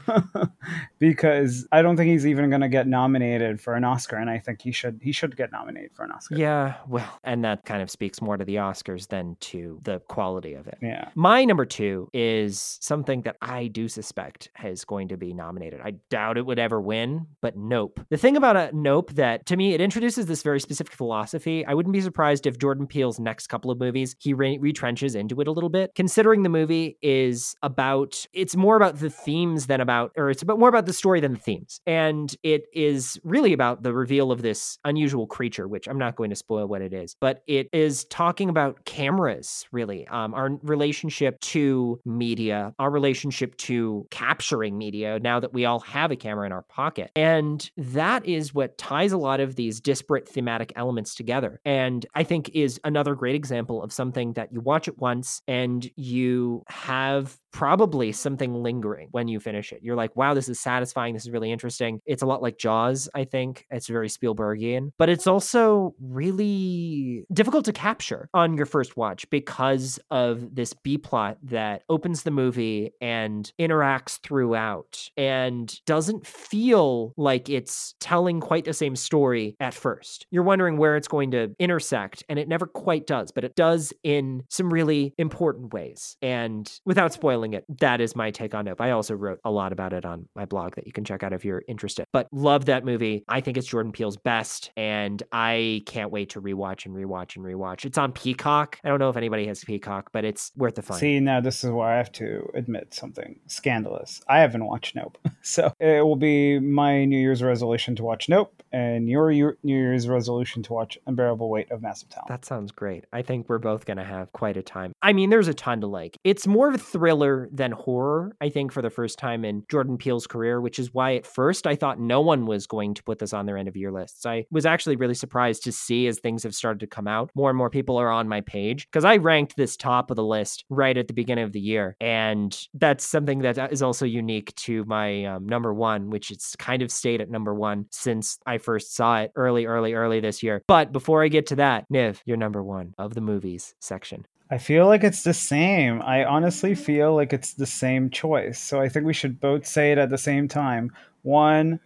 because I don't think he's even going to get nominated for an Oscar, and I think he should he should get nominated for an Oscar. Yeah, well, and that kind of speaks more to the Oscars than to the quality of it. Yeah. My number two is something that I do suspect is going to be nominated. I doubt it would ever win, but Nope. The thing about a Nope that, to me, it introduces this very specific philosophy. I wouldn't be surprised if Jordan Peele's next couple of movies, he re- retrenches into it a little bit, considering the movie is about, it's more about the themes than about, or it's about more about the story than the themes. And it is really about the reveal of this unusual creature, which I'm not going to spoil what it is, but it is talking about cameras, really, um, our relationship to media, our relationship to capturing media now that we all have a camera in our pocket. And that is what ties a lot of these disparate thematic elements together. And I think is another great example of something that you watch it once and you have probably something lingering when you finish it. You're like, wow, this is satisfying. This is really interesting. It's a lot like Jaws, I think. It's very Spielbergian, but it's also really difficult to capture on your first watch because of this B-plot that opens the movie and interacts throughout and doesn't feel like it's telling quite the same story at first. You're wondering where it's going to to intersect, and it never quite does, but it does in some really important ways. And without spoiling it, that is my take on Nope. I also wrote a lot about it on my blog that you can check out if you're interested. But love that movie. I think it's Jordan Peele's best, and I can't wait to rewatch and rewatch and rewatch. It's on Peacock. I don't know if anybody has Peacock, but it's worth the fun. See, now this is why I have to admit something scandalous. I haven't watched Nope. So it will be my New Year's resolution to watch Nope, and your New Year's resolution to watch Unbearable Weight of Massive Talent. That sounds great. I think we're both going to have quite a time. I mean, there's a ton to like. It's more of a thriller than horror, I think, for the first time in Jordan Peele's career, which is why at first I thought no one was going to put this on their end of year lists. I was actually really surprised to see, as things have started to come out, more and more people are on my page, because I ranked this top of the list right at the beginning of the year. And that's something that is also unique to my um, number one, which it's kind of stayed at number one since I first saw it early, early, early this year. But before I get to that, Niv, you're number one of the movies section. I feel like it's the same. I honestly feel like it's the same choice. So I think we should both say it at the same time. One,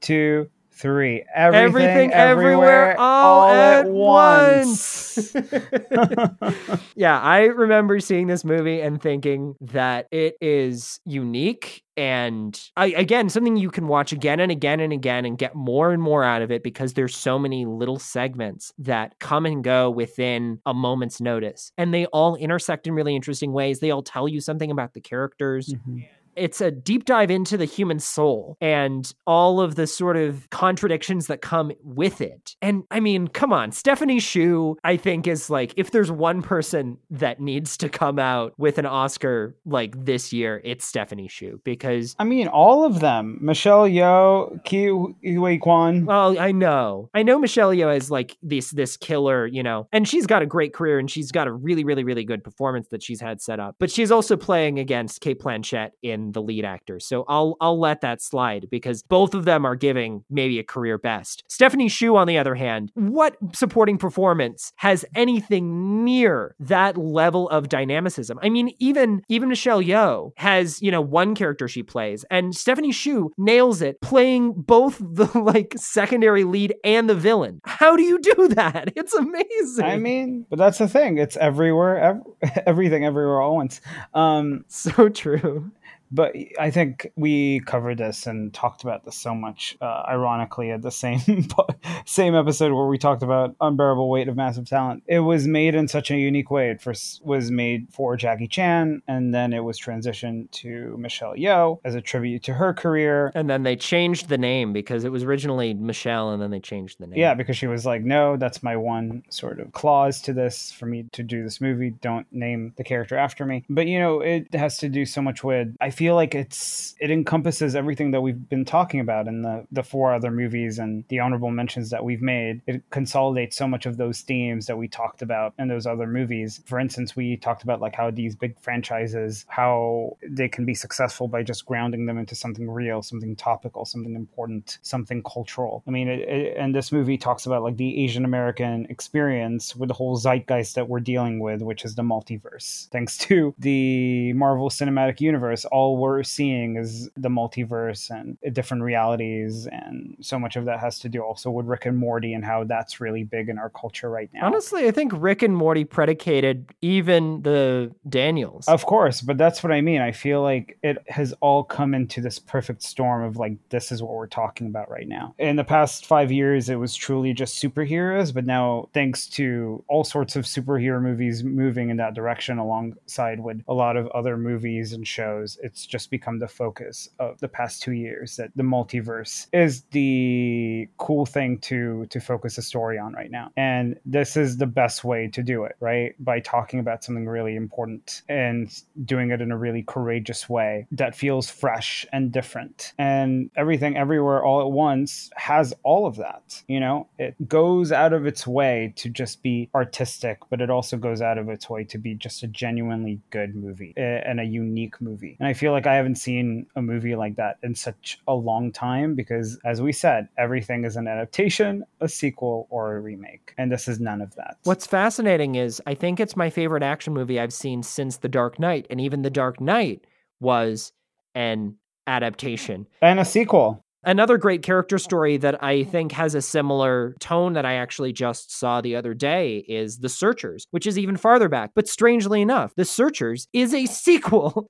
two, three. Everything, Everything everywhere, everywhere, all, all at, at once. once. Yeah, I remember seeing this movie and thinking that it is unique. And I, again, something you can watch again and again and again and get more and more out of it, because there's so many little segments that come and go within a moment's notice. And they all intersect in really interesting ways. They all tell you something about the characters. Mm-hmm. It's a deep dive into the human soul and all of the sort of contradictions that come with it. And I mean, come on, Stephanie Hsu, I think, is like, if there's one person that needs to come out with an Oscar like this year, it's Stephanie Hsu, because I mean, all of them, Michelle Yeoh, Ki Wai Kwan. Well, I know, I know Michelle Yeoh is like this, this killer, you know, and she's got a great career and she's got a really, really, really good performance that she's had set up, but she's also playing against Cate Blanchett in the lead actor. So I'll I'll let that slide, because both of them are giving maybe a career best. Stephanie Hsu, on the other hand, what supporting performance has anything near that level of dynamicism? I mean, even even Michelle Yeoh has, you know, one character she plays, and Stephanie Hsu nails it playing both the like secondary lead and the villain. How do you do that? It's amazing. I mean, but that's the thing. It's everywhere, ev- everything, everywhere, all at once. Um, so true. But I think we covered this and talked about this so much, uh, ironically, at the same same episode where we talked about Unbearable Weight of Massive Talent. It was made in such a unique way. It first was made for Jackie Chan, and then it was transitioned to Michelle Yeoh as a tribute to her career. And then they changed the name, because it was originally Michelle, and then they changed the name. Yeah, because she was like, no, that's my one sort of clause to this, for me to do this movie. Don't name the character after me. But, you know, it has to do so much with, I feel feel like it's it encompasses everything that we've been talking about in the the four other movies and the honorable mentions that we've made. It consolidates so much of those themes that we talked about in those other movies. For instance, we talked about like how these big franchises, how they can be successful by just grounding them into something real, something topical, something important, something cultural. I mean, it, it, and this movie talks about like the Asian American experience with the whole zeitgeist that we're dealing with, which is the multiverse. Thanks to the Marvel Cinematic Universe, all we're seeing is the multiverse and different realities, and so much of that has to do also with Rick and Morty and how that's really big in our culture right now. Honestly, I think Rick and Morty predicated even the Daniels. Of course, but that's what I mean. I feel like it has all come into this perfect storm of like, this is what we're talking about right now. In the past five years, it was truly just superheroes, but now thanks to all sorts of superhero movies moving in that direction alongside with a lot of other movies and shows, it's It's just become the focus of the past two years that the multiverse is the cool thing to to focus a story on right now. And this is the best way to do it, right? By talking about something really important and doing it in a really courageous way that feels fresh and different. And Everything Everywhere All at Once has all of that. You know, it goes out of its way to just be artistic, but it also goes out of its way to be just a genuinely good movie and a unique movie. And I feel feel like I haven't seen a movie like that in such a long time, because as we said, everything is an adaptation, a sequel, or a remake, and this is none of that. What's fascinating is I think it's my favorite action movie I've seen since The Dark Knight, and even The Dark Knight was an adaptation and a sequel. Another great character story that I think has a similar tone that I actually just saw the other day is The Searchers, which is even farther back. But strangely enough, The Searchers is a sequel.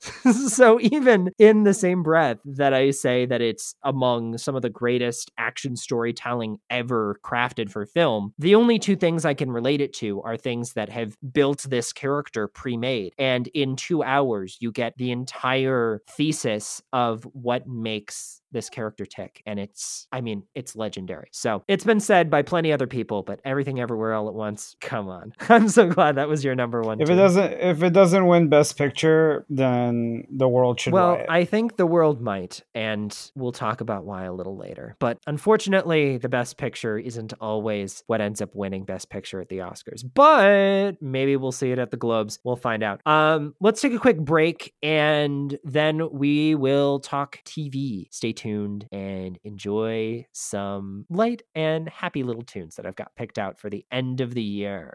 So even in the same breath that I say that it's among some of the greatest action storytelling ever crafted for film, the only two things I can relate it to are things that have built this character pre-made. And in two hours, you get the entire thesis of what makes this character tick. And it's, I mean, it's legendary. So it's been said by plenty other people, but Everything Everywhere All at Once, come on. I'm so glad that was your number one. If team. it doesn't, if it doesn't win Best Picture, then the world should well, riot. I think the world might, and we'll talk about why a little later. But unfortunately, the Best Picture isn't always what ends up winning Best Picture at the Oscars, but maybe we'll see it at the Globes. We'll find out. Um, let's take a quick break and then we will talk T V. Stay tuned. tuned and enjoy some light and happy little tunes that I've got picked out for the end of the year.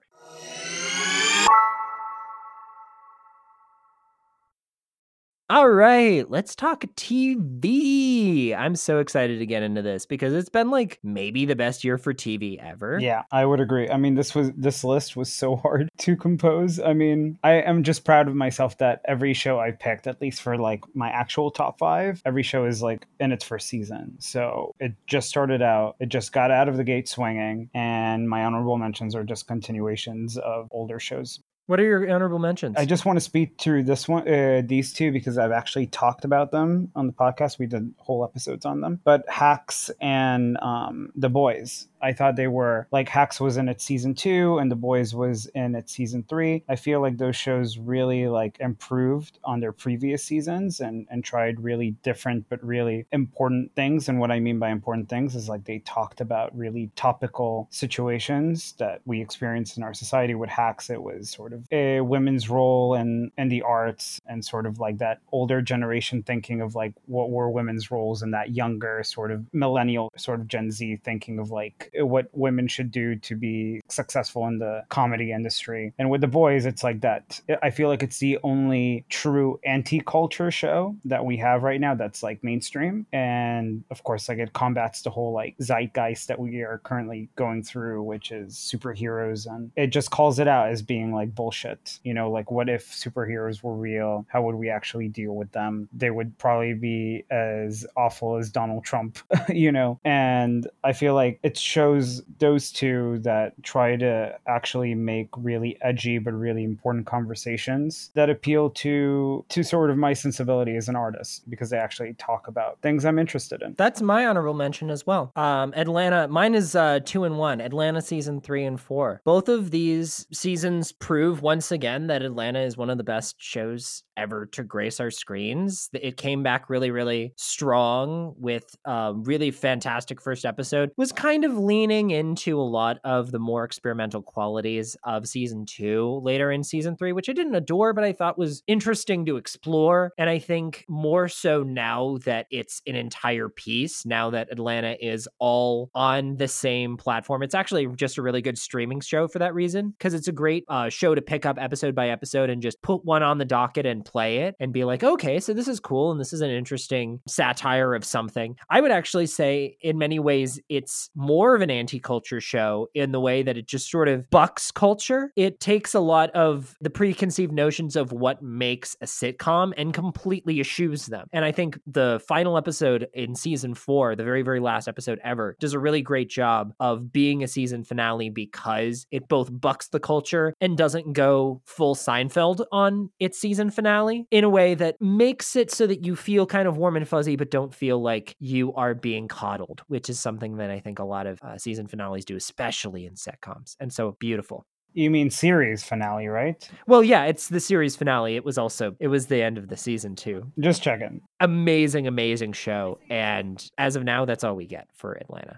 All right, let's talk T V. I'm so excited to get into this because it's been like maybe the best year for T V ever. Yeah, I would agree. I mean, this was this list was so hard to compose. I mean, I am just proud of myself that every show I picked, at least for like my actual top five, every show is like in its first season. So it just started out, it just got out of the gate swinging, and my honorable mentions are just continuations of older shows. What are your honorable mentions? I just want to speak through this one, uh, these two, because I've actually talked about them on the podcast. We did whole episodes on them. But Hacks and um, The Boys. I thought they were, like, Hacks was in its season two and The Boys was in its season three. I feel like those shows really, like, improved on their previous seasons and, and tried really different but really important things. And what I mean by important things is, like, they talked about really topical situations that we experience in our society. With Hacks, it was sort of a women's role and, and the arts and sort of, like, that older generation thinking of, like, what were women's roles and that younger sort of millennial sort of Gen Z thinking of, like, what women should do to be successful in the comedy industry. And with The Boys, it's like that. I feel like it's the only true anti-culture show that we have right now that's like mainstream. And of course, like it combats the whole like zeitgeist that we are currently going through, which is superheroes. And it just calls it out as being like bullshit. You know, like what if superheroes were real? How would we actually deal with them? They would probably be as awful as Donald Trump, you know? And I feel like it's shows those two that try to actually make really edgy but really important conversations that appeal to to sort of my sensibility as an artist, because they actually talk about things I'm interested in. That's my honorable mention as well. Um, Atlanta, mine is uh, two and one, Atlanta season three and four. Both of these seasons prove once again that Atlanta is one of the best shows ever to grace our screens. It came back really, really strong with a really fantastic first episode. It was kind of leaning into a lot of the more experimental qualities of season two later in season three, which I didn't adore, but I thought was interesting to explore. And I think more so now that it's an entire piece, now that Atlanta is all on the same platform, it's actually just a really good streaming show for that reason, because it's a great uh, show to pick up episode by episode and just put one on the docket and play it and be like, okay, so this is cool. And this is an interesting satire of something. I would actually say in many ways, it's more of an anti-culture show in the way that it just sort of bucks culture. It takes a lot of the preconceived notions of what makes a sitcom and completely eschews them. And I think the final episode in season four, the very, very last episode ever, does a really great job of being a season finale because it both bucks the culture and doesn't go full Seinfeld on its season finale in a way that makes it so that you feel kind of warm and fuzzy, but don't feel like you are being coddled, which is something that I think a lot of Uh, season finales do, especially in sitcoms. And so beautiful. You mean series finale, right? Well, yeah, it's the series finale. It was also, it was the end of the season too. Just checking. Amazing, amazing show. And as of now, that's all we get for Atlanta.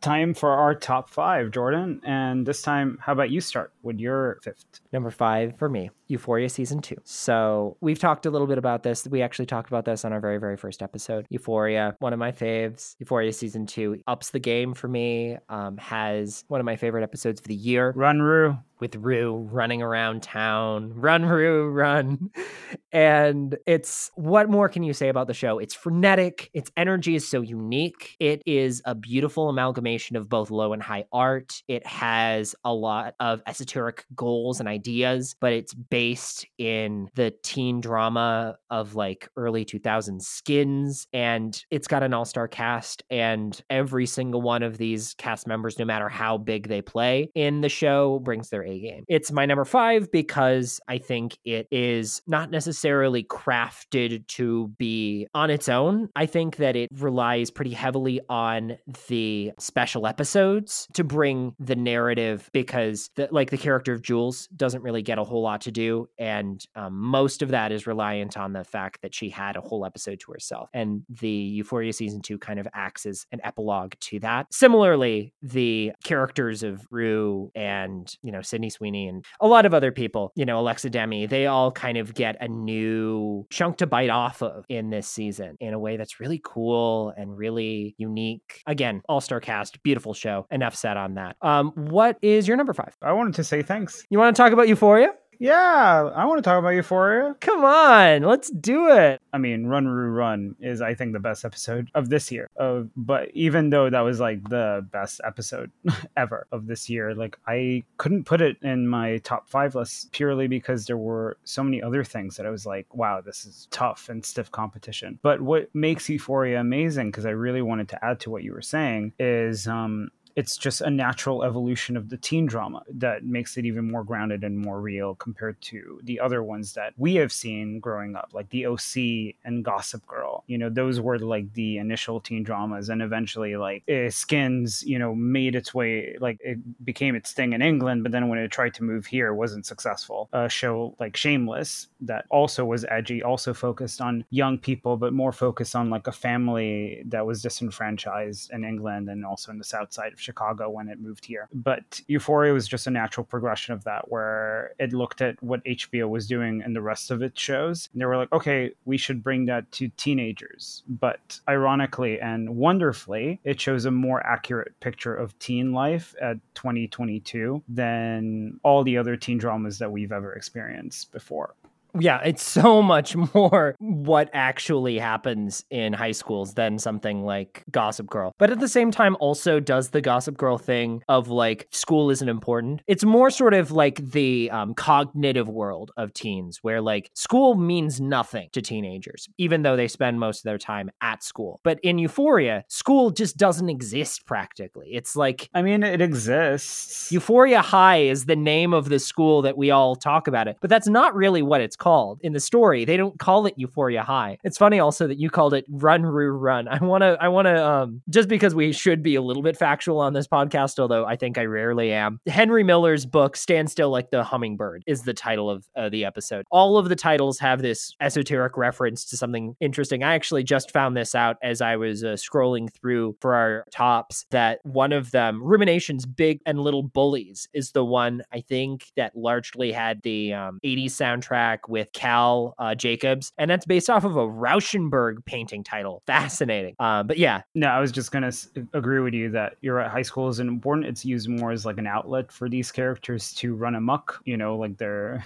Time for our top five, Jordan. And this time, how about you start with your fifth? Number five for me, Euphoria season two. So we've talked a little bit about this. We actually talked about this on our very, very first episode. Euphoria, one of my faves. Euphoria season two ups the game for me, um, has one of my favorite episodes of the year. Runru. with Rue running around town. Run, Rue, run. And it's, what more can you say about the show? It's frenetic. Its energy is so unique. It is a beautiful amalgamation of both low and high art. It has a lot of esoteric goals and ideas, but it's based in the teen drama of like early two thousands Skins. And it's got an all-star cast, and every single one of these cast members, no matter how big they play in the show, brings their A game. It's my number five because I think it is not necessarily crafted to be on its own. I think that it relies pretty heavily on the special episodes to bring the narrative, because the, like the character of Jules doesn't really get a whole lot to do. And um, most of that is reliant on the fact that she had a whole episode to herself. And the Euphoria season two kind of acts as an epilogue to that. Similarly, the characters of Rue and, you know, Sydney Sweeney and a lot of other people, you know, Alexa Demi, they all kind of get a new chunk to bite off of in this season in a way that's really cool and really unique. Again, all-star cast, beautiful show. Enough said on that. Um, what is your number five? I wanted to say thanks. You want to talk about Euphoria? Yeah, I want to talk about Euphoria. Come on, let's do it. I mean, Run, Rue, Run is, I think, the best episode of this year. Of, but even though that was like the best episode ever of this year, like I couldn't put it in my top five list purely because there were so many other things that I was like, wow, this is tough and stiff competition. But what makes Euphoria amazing, because I really wanted to add to what you were saying, is... um. It's just a natural evolution of the teen drama that makes it even more grounded and more real compared to the other ones that we have seen growing up, like The O C and Gossip Girl. You know, those were like the initial teen dramas, and eventually like Skins, you know, made its way, like it became its thing in England, but then when it tried to move here, it wasn't successful. A show like Shameless that also was edgy, also focused on young people, but more focused on like a family that was disenfranchised in England and also in the South Side of Chicago when it moved here. But Euphoria was just a natural progression of that, where it looked at what H B O was doing and the rest of its shows, and they were like, okay, we should bring that to teenagers. But ironically and wonderfully, it shows a more accurate picture of teen life at twenty twenty-two than all the other teen dramas that we've ever experienced before. Yeah, it's so much more what actually happens in high schools than something like Gossip Girl. But at the same time, also does the Gossip Girl thing of like, school isn't important. It's more sort of like the um, cognitive world of teens, where like school means nothing to teenagers, even though they spend most of their time at school. But in Euphoria, school just doesn't exist practically. It's like... I mean, it exists. Euphoria High is the name of the school that we all talk about it, but that's not really what it's called in the story. They don't call it Euphoria High. It's funny also that you called it Run, Rue, Run. I want to, I want to, um, just because we should be a little bit factual on this podcast, although I think I rarely am. Henry Miller's book, Stand Still Like the Hummingbird, is the title of uh, the episode. All of the titles have this esoteric reference to something interesting. I actually just found this out as I was uh, scrolling through for our tops, that one of them, Rumination's Big and Little Bullies, is the one I think that largely had the um, eighties soundtrack with Cal uh, Jacobs, and that's based off of a Rauschenberg painting title. Fascinating. Uh, but yeah. No, I was just going to s- agree with you that you're right. High school isn't important. It's used more as like an outlet for these characters to run amok, you know, like they're,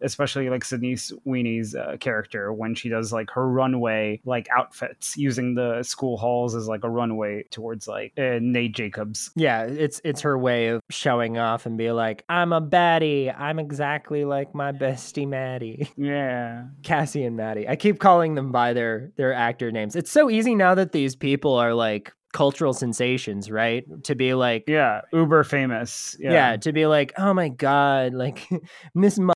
especially like Sydney Sweeney's uh, character, when she does like her runway, like outfits, using the school halls as like a runway towards like uh, Nate Jacobs. Yeah, it's, it's her way of showing off and be like, I'm a baddie. I'm exactly like my bestie man. Maddie. Yeah. Cassie and Maddie. I keep calling them by their, their actor names. It's so easy now that these people are like cultural sensations, right? To be like... Yeah, uber famous. Yeah, yeah, to be like, oh my God, like Miss M-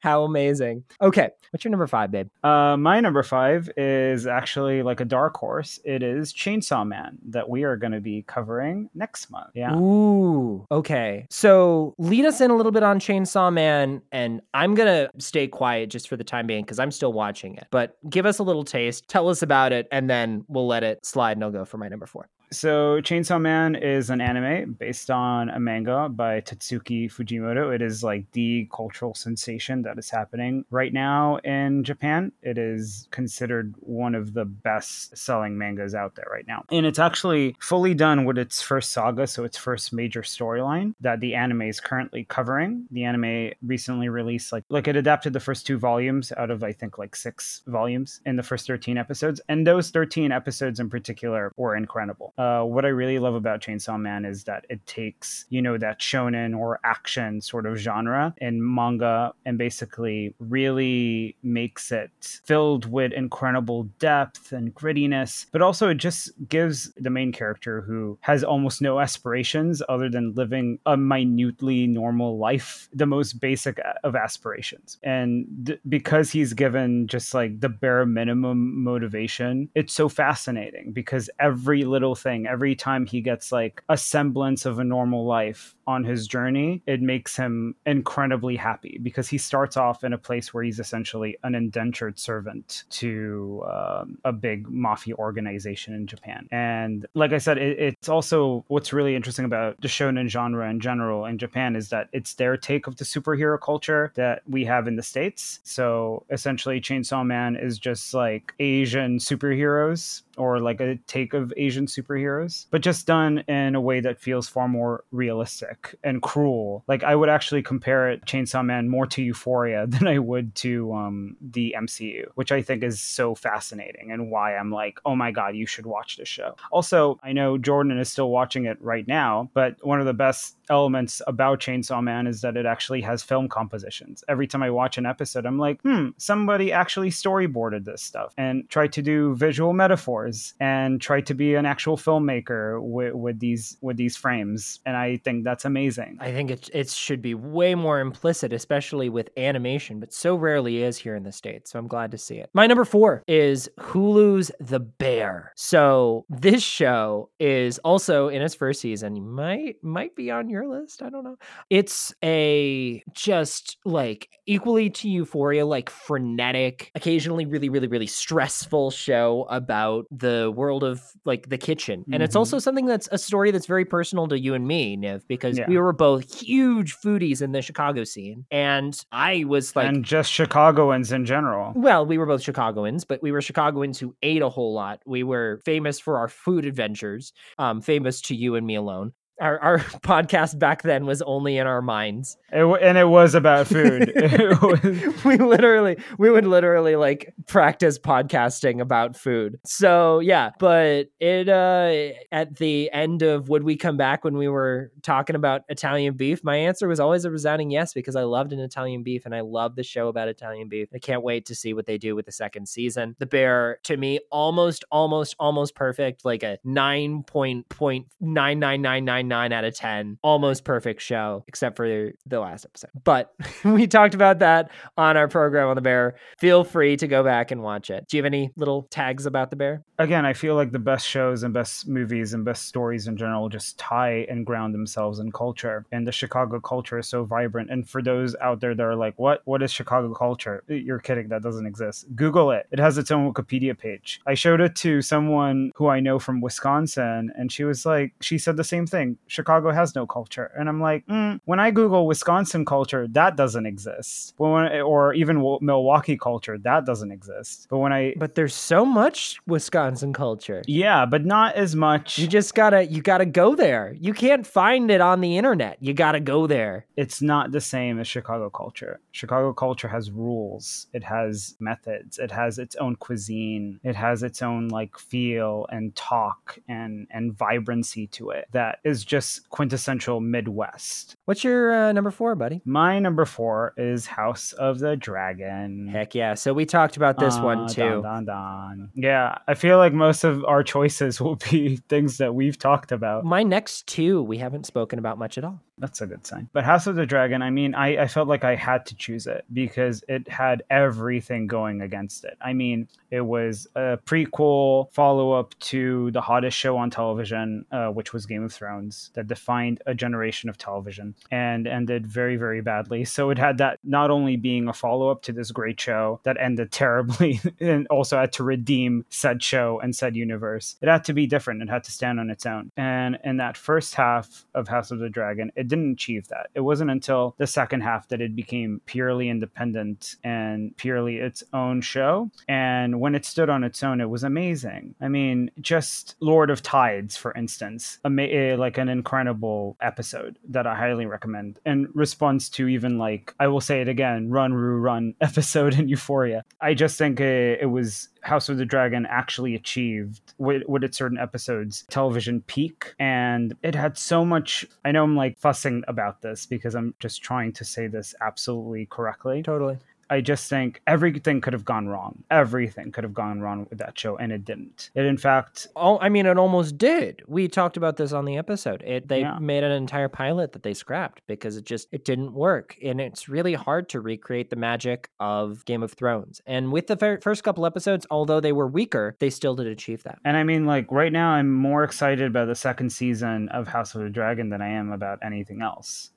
How amazing. Okay, what's your number five, babe? Uh, my number five is actually like a dark horse. It is Chainsaw Man, that we are going to be covering next month. Yeah. Ooh, okay. So lead us in a little bit on Chainsaw Man, and I'm going to stay quiet just for the time being because I'm still watching it. But give us a little taste, tell us about it, and then we'll let it slide and I'll go for my number four. So Chainsaw Man is an anime based on a manga by Tatsuki Fujimoto. It is like the cultural sensation that is happening right now in Japan. It is considered one of the best selling mangas out there right now. And it's actually fully done with its first saga, so its first major storyline that the anime is currently covering. The anime recently released, like, like it adapted the first two volumes out of, I think, like six volumes in the first thirteen episodes. And those thirteen episodes in particular were incredible. Uh, what I really love about Chainsaw Man is that it takes, you know, that shonen or action sort of genre in manga and basically really makes it filled with incredible depth and grittiness, but also it just gives the main character, who has almost no aspirations other than living a minutely normal life, the most basic of aspirations. And th- because he's given just like the bare minimum motivation, it's so fascinating because every little thing, every time he gets like a semblance of a normal life on his journey, it makes him incredibly happy because he starts off in a place where he's essentially an indentured servant to um, a big mafia organization in Japan. And like I said, it, it's also what's really interesting about the shonen genre in general in Japan is that it's their take of the superhero culture that we have in the States. So essentially Chainsaw Man is just like Asian superheroes, or like a take of Asian superheroes, but just done in a way that feels far more realistic and cruel. Like I would actually compare it, Chainsaw Man, more to Euphoria than I would to um, the M C U, which I think is so fascinating and why I'm like, oh my God, you should watch this show. Also, I know Jordan is still watching it right now, but one of the best elements about Chainsaw Man is that it actually has film compositions. Every time I watch an episode, I'm like, hmm, somebody actually storyboarded this stuff and tried to do visual metaphors and tried to be an actual filmmaker with, with these with these frames. And I think that's amazing. I think it, it should be way more implicit, especially with animation, but so rarely is here in the States. So I'm glad to see it. My number four is Hulu's The Bear. So this show is also in its first season. You might, might be on your list. I don't know. It's a just like equally to Euphoria, like frenetic, occasionally really, really, really stressful show about the world of like the kitchen. Mm-hmm. And it's also something that's a story that's very personal to you and me, Niv, because yeah. we were both huge foodies in the Chicago scene. And I was like... And just Chicagoans in general. Well, we were both Chicagoans, but we were Chicagoans who ate a whole lot. We were famous for our food adventures, um, famous to you and me alone. Our, our podcast back then was only in our minds. It w- and it was about food. It was... We literally, we would literally like practice podcasting about food. So yeah, but it, uh, at the end of Would We Come Back, when we were talking about Italian beef, my answer was always a resounding yes, because I loved an Italian beef and I love the show about Italian beef. I can't wait to see what they do with the second season. The Bear, to me, almost, almost, almost perfect, like a nine point nine nine nine nine nine out of ten, almost perfect show, except for the last episode. But we talked about that on our program on The Bear. Feel free to go back and watch it. Do you have any little tags about The Bear? Again, I feel like the best shows and best movies and best stories in general just tie and ground themselves in culture. And the Chicago culture is so vibrant. And for those out there that are like, what? What is Chicago culture? You're kidding. That doesn't exist. Google it. It has its own Wikipedia page. I showed it to someone who I know from Wisconsin, and she was like, she said the same thing. Chicago has no culture. And I'm like, mm. when I Google Wisconsin culture, that doesn't exist. But when, or even w- Milwaukee culture, that doesn't exist. But when I... But there's so much Wisconsin culture. Yeah, but not as much. You just gotta, you gotta go there. You can't find it on the internet. You gotta go there. It's not the same as Chicago culture. Chicago culture has rules. It has methods. It has its own cuisine. It has its own like feel and talk and, and vibrancy to it that is just quintessential Midwest. What's your uh, number four, buddy? My number four is House of the Dragon. Heck yeah. So we talked about this uh, one too. Don, don, don. Yeah. I feel like most of our choices will be things that we've talked about. My next two, we haven't spoken about much at all. That's a good sign. But House of the Dragon, I mean, I, I felt like I had to choose it because it had everything going against it. I mean, it was a prequel follow-up to the hottest show on television, uh, which was Game of Thrones, that defined a generation of television and ended very, very badly. So it had that not only being a follow-up to this great show that ended terribly and also had to redeem said show and said universe. It had to be different. It had to stand on its own. And in that first half of House of the Dragon, it didn't achieve that. It wasn't until the second half that it became purely independent and purely its own show. And when it stood on its own, it was amazing. I mean, just Lord of Tides, for instance, ama- like an incredible episode that I highly recommend in response to even like, I will say it again, Run, Roo, Run episode in Euphoria. I just think it, it was... House of the Dragon actually achieved with, with its certain episodes television peak, and it had so much. I know I'm like fussing about this because I'm just trying to say this absolutely correctly. Totally. I just think everything could have gone wrong. Everything could have gone wrong with that show, and it didn't. It, in fact... Oh, I mean, it almost did. We talked about this on the episode. It They yeah. made an entire pilot that they scrapped because it just it didn't work. And it's really hard to recreate the magic of Game of Thrones. And with the fir- first couple episodes, although they were weaker, they still did achieve that. And I mean, like, right now, I'm more excited about the second season of House of the Dragon than I am about anything else,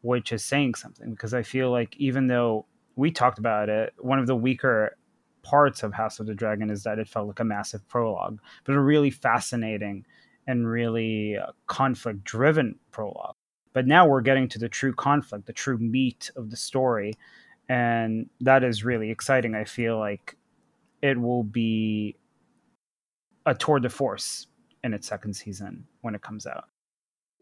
which is saying something, because I feel like even though... We talked about it. One of the weaker parts of House of the Dragon is that it felt like a massive prologue, but a really fascinating and really conflict-driven prologue. But now we're getting to the true conflict, the true meat of the story, and that is really exciting. I feel like it will be a tour de force in its second season when it comes out.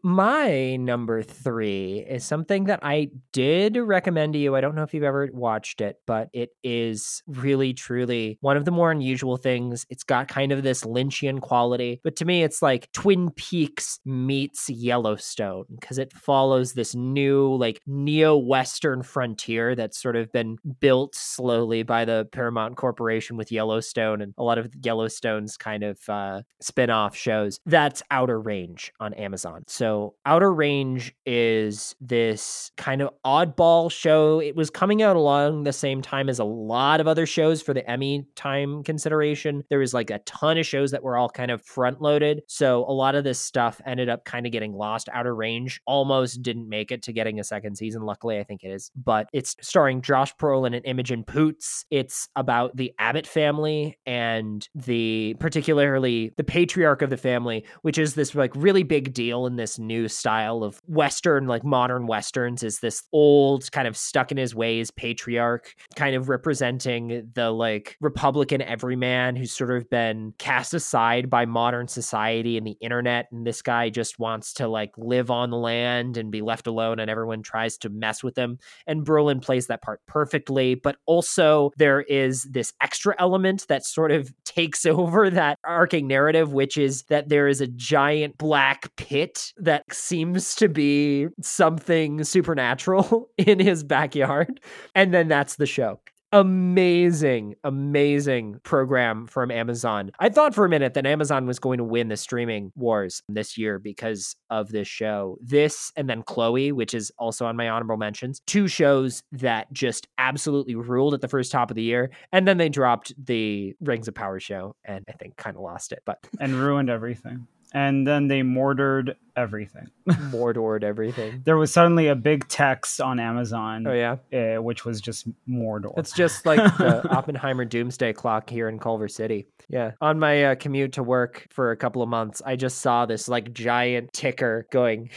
My number three is something that I did recommend to you. I don't know if you've ever watched it, but it is really, truly one of the more unusual things. It's got kind of this Lynchian quality, but to me, it's like Twin Peaks meets Yellowstone because it follows this new, like, neo-Western frontier that's sort of been built slowly by the Paramount Corporation with Yellowstone and a lot of Yellowstone's kind of uh, spin-off shows. That's Outer Range on Amazon. So Outer Range is this kind of oddball show. It was coming out along the same time as a lot of other shows for the Emmy time consideration. There was like a ton of shows that were all kind of front loaded. So a lot of this stuff ended up kind of getting lost. Outer Range almost didn't make it to getting a second season. Luckily, I think it is. But it's starring Josh Brolin and Imogen Poots. It's about the Abbott family and the particularly the patriarch of the family, which is this like really big deal in this new style of Western, like modern Westerns, is this old kind of stuck in his ways patriarch kind of representing the like Republican everyman who's sort of been cast aside by modern society and the internet. And this guy just wants to like live on the land and be left alone, and everyone tries to mess with him. And Brolin plays that part perfectly. But also there is this extra element that sort of takes over that arcing narrative, which is that there is a giant black pit that seems to be something supernatural in his backyard. And then that's the show. Amazing, amazing program from Amazon. I thought for a minute that Amazon was going to win the streaming wars this year because of this show. This and then Chloe, which is also on my honorable mentions. Two shows that just absolutely ruled at the first top of the year. And then they dropped the Rings of Power show and I think kind of lost it. But and ruined everything. And then they mortared everything. Mordored everything. There was suddenly a big text on Amazon. Oh, yeah. Uh, which was just Mordor. It's just like the Oppenheimer doomsday clock here in Culver City. Yeah. On my uh, commute to work for a couple of months, I just saw this like giant ticker going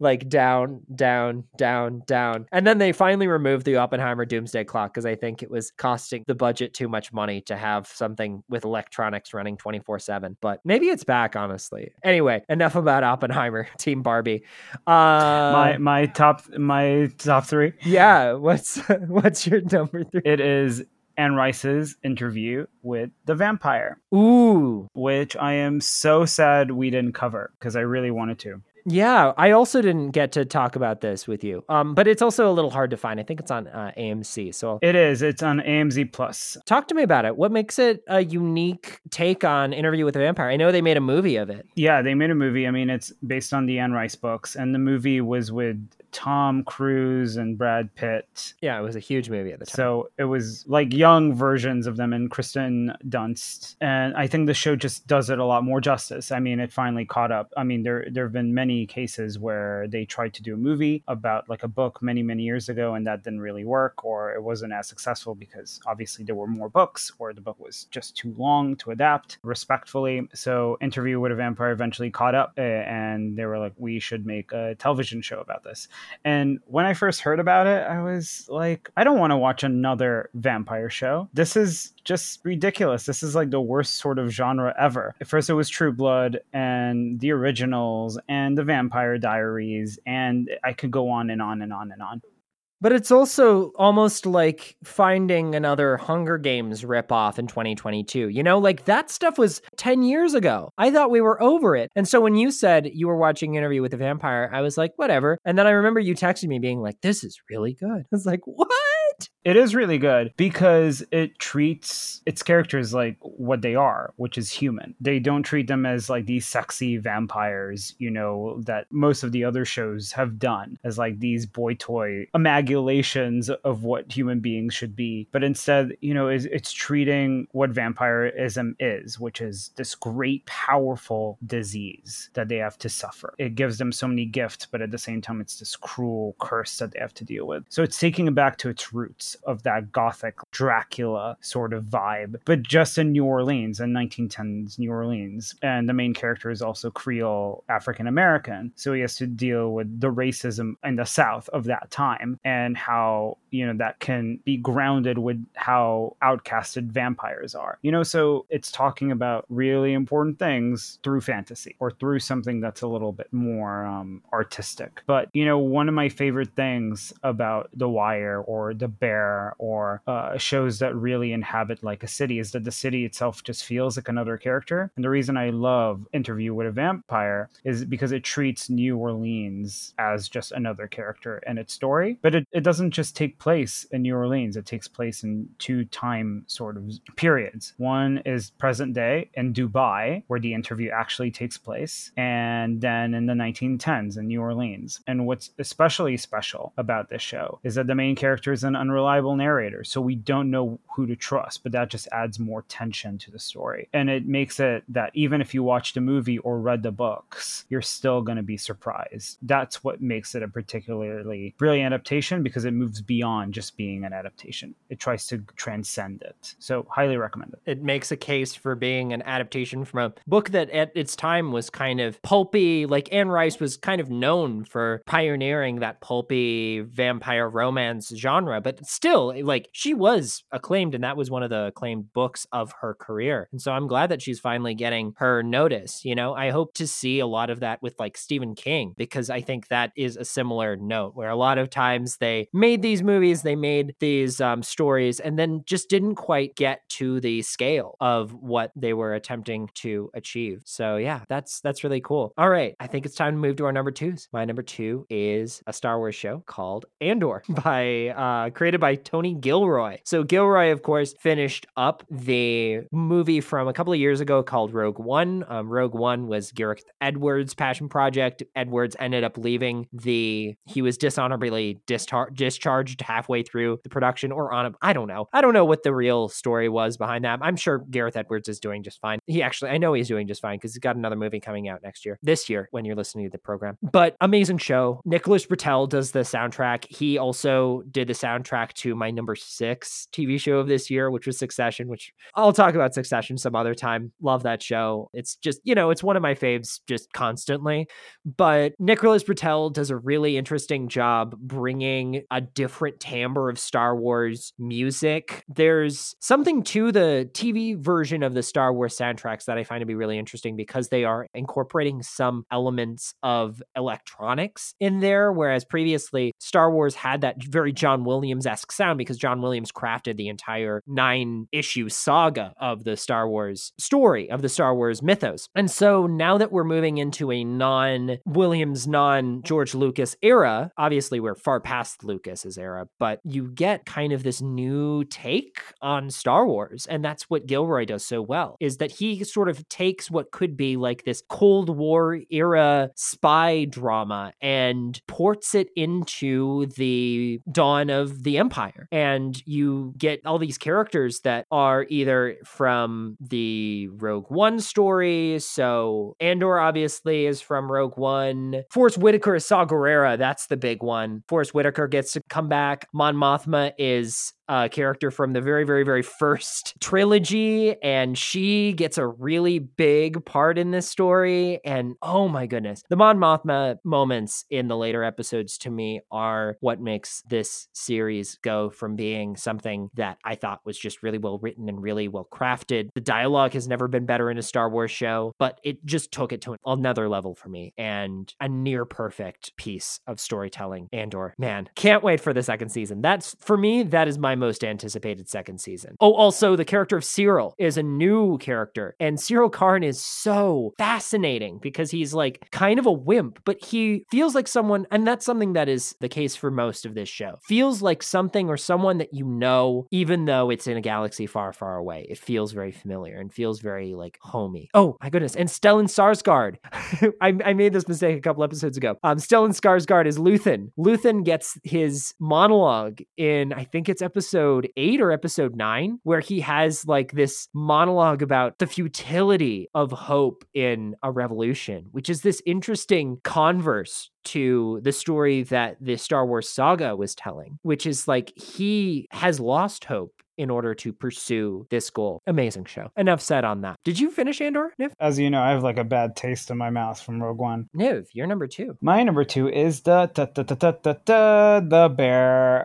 like down, down, down, down. And then they finally removed the Oppenheimer doomsday clock because I think it was costing the budget too much money to have something with electronics running twenty-four seven. But maybe it's back, honestly. Anyway, enough about Oppenheimer. Team Barbie. Uh, my my top my top three. Yeah, what's what's your number three? It is Anne Rice's interview with the vampire. Ooh, which I am so sad we didn't cover because I really wanted to. Yeah, I also didn't get to talk about this with you, um, but it's also a little hard to find. I think it's on uh, A M C. So it is. It's on A M C Plus. Talk to me about it. What makes it a unique take on Interview with a Vampire? I know they made a movie of it. Yeah, they made a movie. I mean, it's based on the Anne Rice books, and the movie was with Tom Cruise and Brad Pitt. Yeah, it was a huge movie at the time. So it was like young versions of them and Kristen Dunst. And I think the show just does it a lot more justice. I mean, it finally caught up. I mean, there there have been many cases where they tried to do a movie about like a book many, many years ago, and that didn't really work, or it wasn't as successful because obviously there were more books, or the book was just too long to adapt respectfully. So Interview with a Vampire eventually caught up, and they were like, we should make a television show about this. And when I first heard about it, I was like, I don't want to watch another vampire show. This is just ridiculous. This is like the worst sort of genre ever. At first, it was True Blood and The Originals and The Vampire Diaries. And I could go on and on and on and on. But it's also almost like finding another Hunger Games ripoff in twenty twenty-two. You know, like that stuff was ten years ago. I thought we were over it. And so when you said you were watching Interview with a Vampire, I was like, whatever. And then I remember you texted me being like, this is really good. I was like, what? It is really good because it treats its characters like what they are, which is human. They don't treat them as like these sexy vampires, you know, that most of the other shows have done as like these boy toy amalgamations of what human beings should be. But instead, you know, it's, it's treating what vampirism is, which is this great, powerful disease that they have to suffer. It gives them so many gifts, but at the same time, it's this cruel curse that they have to deal with. So it's taking it back to its roots of that gothic Dracula sort of vibe, but just in New Orleans and nineteen tens New Orleans. And the main character is also Creole African-American. So he has to deal with the racism in the South of that time and how, you know, that can be grounded with how outcasted vampires are, you know, so it's talking about really important things through fantasy or through something that's a little bit more um, artistic. But, you know, one of my favorite things about The Wire or The Bear or uh, shows that really inhabit like a city is that the city itself just feels like another character. And the reason I love Interview with a Vampire is because it treats New Orleans as just another character in its story. But it, it doesn't just take place in New Orleans. It takes place in two time sort of periods. One is present day in Dubai, where the interview actually takes place. And then in the nineteen tens in New Orleans. And what's especially special about this show is that the main character is an unreliable narrator, so we don't know who to trust, but that just adds more tension to the story. And it makes it that even if you watched a movie or read the books, you're still going to be surprised. That's what makes it a particularly brilliant adaptation, because it moves beyond just being an adaptation. It tries to transcend it. So highly recommend it. It makes a case for being an adaptation from a book that at its time was kind of pulpy. Like Anne Rice was kind of known for pioneering that pulpy vampire romance genre, but still, like, she was acclaimed, and that was one of the acclaimed books of her career. And so I'm glad that she's finally getting her notice. You know, I hope to see a lot of that with like Stephen King, because I think that is a similar note where a lot of times they made these movies, they made these um, stories, and then just didn't quite get to the scale of what they were attempting to achieve. So yeah, that's that's really cool. All right, I think it's time to move to our number twos. My number two is a Star Wars show called Andor, by uh, created by Tony Gilroy. So Gilroy, of course, finished up the movie from a couple of years ago called Rogue One. Um, Rogue One was Gareth Edwards' passion project. Edwards ended up leaving the... He was dishonorably distar- discharged halfway through the production, or on a... I don't know. I don't know what the real story was behind that. I'm sure Gareth Edwards is doing just fine. He actually... I know he's doing just fine because he's got another movie coming out next year. This year, when you're listening to the program. But amazing show. Nicholas Britell does the soundtrack. He also did the soundtrack to my number six T V show of this year, which was Succession, which I'll talk about Succession some other time. Love that show. It's just, you know, it's one of my faves just constantly. But Nicholas Britell does a really interesting job bringing a different timbre of Star Wars music. There's something to the T V version of the Star Wars soundtracks that I find to be really interesting because they are incorporating some elements of electronics in there, whereas previously Star Wars had that very John Williams-esque sound because John Williams crafted the entire nine-issue saga of the Star Wars story, of the Star Wars mythos. And so now that we're moving into a non-Williams, non-George Lucas era, obviously we're far past Lucas's era, but you get kind of this new take on Star Wars. And that's what Gilroy does so well, is that he sort of takes what could be like this Cold War era spy drama and ports it into the dawn of the Empire. And you get all these characters that are either from the Rogue One story. So Andor obviously is from Rogue One. Forrest Whitaker is Saw Gerrera. That's the big one. Forrest Whitaker gets to come back. Mon Mothma is a character from the very, very, very first trilogy, and she gets a really big part in this story. And oh my goodness, the Mon Mothma moments in the later episodes to me are what makes this series go from being something that I thought was just really well written and really well crafted. The dialogue has never been better in a Star Wars show, but it just took it to another level for me, and a near perfect piece of storytelling. Andor, man, can't wait for the second season. That's, for me, that is my most anticipated second season. Oh, also the character of Cyril is a new character, and Cyril Karn is so fascinating because he's like kind of a wimp, but he feels like someone, and that's something that is the case for most of this show, feels like something or someone that you know, even though it's in a galaxy far, far away. It feels very familiar and feels very like homey. Oh my goodness, and Stellan Skarsgård. I, I made this mistake a couple episodes ago. Um, Stellan Skarsgård is Luthen. Luthen gets his monologue in, I think it's episode episode eight or episode nine, where he has like this monologue about the futility of hope in a revolution, which is this interesting converse to the story that the Star Wars saga was telling, which is like he has lost hope in order to pursue this goal. Amazing show. Enough said on that. Did you finish Andor, Niv? As you know, I have like a bad taste in my mouth from Rogue One. Niv, your number two. My number two is the da, da, da, da, da, da, the bear.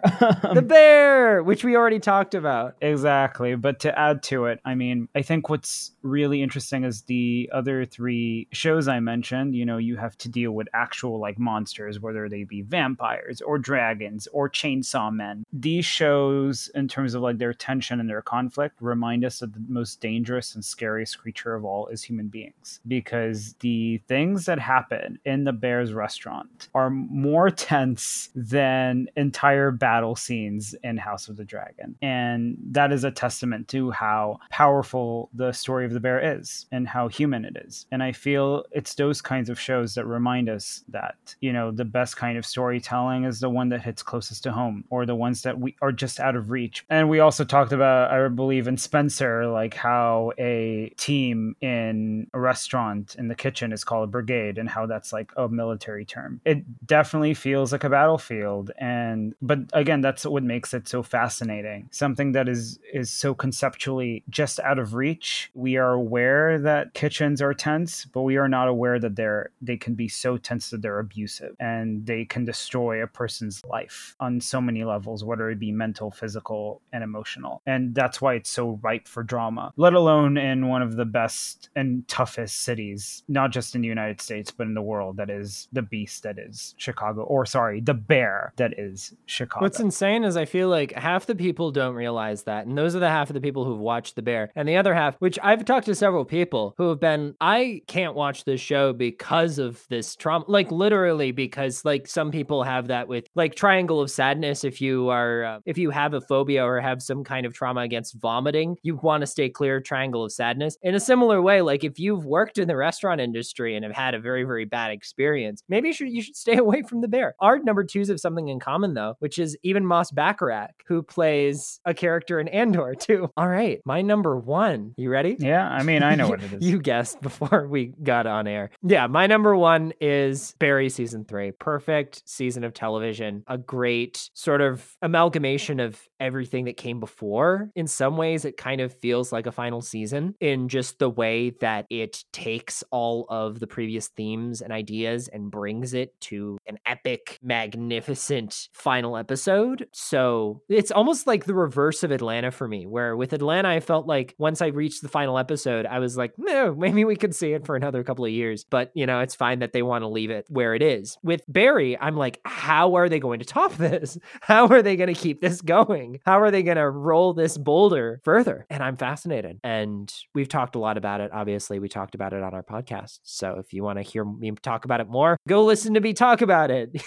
The bear, which we already talked about. Exactly. But to add to it, I mean, I think what's really interesting is the other three shows I mentioned, you know, you have to deal with actual like monsters, whether they be vampires or dragons or chainsaw men. These shows, in terms of like their tension and their conflict, remind us that the most dangerous and scariest creature of all is human beings, because the things that happen in the bear's restaurant are more tense than entire battle scenes in House of the Dragon. And that is a testament to how powerful the story of the bear is and how human it is. And I feel it's those kinds of shows that remind us that, you know, the best kind of storytelling is the one that hits closest to home, or the ones that we are just out of reach. And we also talked about, I believe, in Spencer, like how a team in a restaurant in the kitchen is called a brigade, and how that's like a military term. It definitely feels like a battlefield, and but again, that's what makes it so fascinating. Something that is is so conceptually just out of reach. We are aware that kitchens are tense, but we are not aware that they're they can be so tense that they're abusive and they can destroy a person's life on so many levels, whether it be mental, physical, and emotional. And that's why it's so ripe for drama, let alone in one of the best and toughest cities, not just in the United States, but in the world, that is the beast that is Chicago, or sorry, the bear that is Chicago. What's insane is I feel like half the people don't realize that. And those are the half of the people who've watched The Bear. And the other half, which I've talked to several people who have been, I can't watch this show because of this trauma, like literally, because like some people have that with like Triangle of Sadness. If you are, uh, if you have a phobia or have some kind of trauma against vomiting, you want to stay clear of Triangle of Sadness. In a similar way, like if you've worked in the restaurant industry and have had a very, very bad experience, maybe you should, you should stay away from The Bear. Our number twos have something in common though, which is even Moss Bacharach, who plays a character in Andor too. All right, my number one. You ready? Yeah, I mean, I know what it is. You guessed before we got on air. Yeah, my number one is Barry season three. Perfect season of television. A great sort of amalgamation of everything that came before. In some ways, it kind of feels like a final season in just the way that it takes all of the previous themes and ideas and brings it to an epic, magnificent final episode. So it's almost like the reverse of Atlanta for me, where with Atlanta, I felt like once I reached the final episode, I was like, no, maybe we could see it for another couple of years. But, you know, it's fine that they want to leave it where it is. With Barry, I'm like, how are they going to top this? How are they going to keep this going? How are they going to roll this boulder further? And I'm fascinated. And we've talked a lot about it. Obviously, we talked about it on our podcast. So if you want to hear me talk about it more, go listen to me talk about it.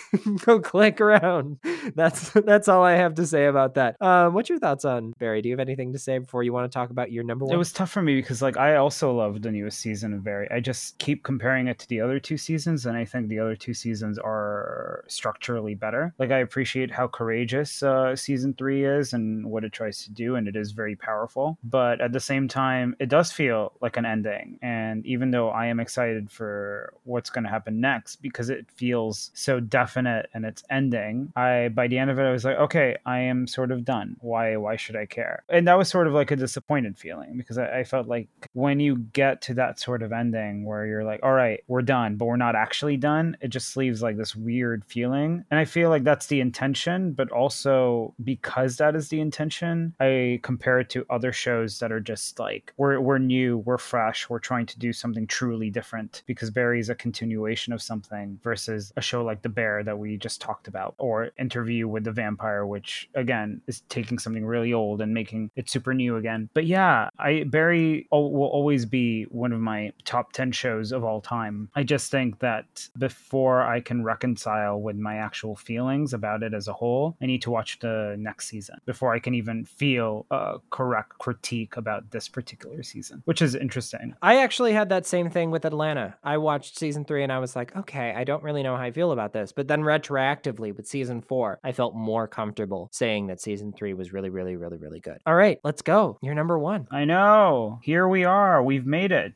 Go click around. That's that's all I have to say about that. Um, what's your thoughts on Barry? Do you have anything to say before you want to talk about your number one? It was tough for me because like I also love the newest season of Barry. I just keep comparing it to the other two seasons, and I think the other two seasons are structurally better. Like I appreciate how courageous uh, season three is and what it tries to do, and it is very powerful. But at the same time, it does feel like an ending. And even though I am excited for what's going to happen next because it feels so definite and it's ending, I by the end of it, I was like, okay, I am sort of done. Why? Why should I care? And that was sort of like a disappointed feeling because I, I felt like when you get to that sort of ending where you're like, all right, we're done, but we're not actually done, it just leaves like this weird feeling. And I feel like that's the intention, but also because that is the intention, I compare it to other shows that are just like, we're we're new, we're fresh, we're trying to do something truly different, because Barry is a continuation of something versus a show like The Bear that we just talked about, or Interview with the Vampire, which again is taking something really old and making it super new again. But yeah, I Barry will always be one of my top ten shows of all time. I just think that before I can reconcile with my actual feelings about it as a whole, I need to watch the next season before I can even feel a correct critique about this particular season, which is interesting. I actually had that same thing with Atlanta. I watched season three and I was like, okay, I don't really know how I feel about this. But then retroactively with season four, I felt more comfortable saying that season three was really, really, really, really good. All right, let's go. You're number one. I know. Here we are. We've made it.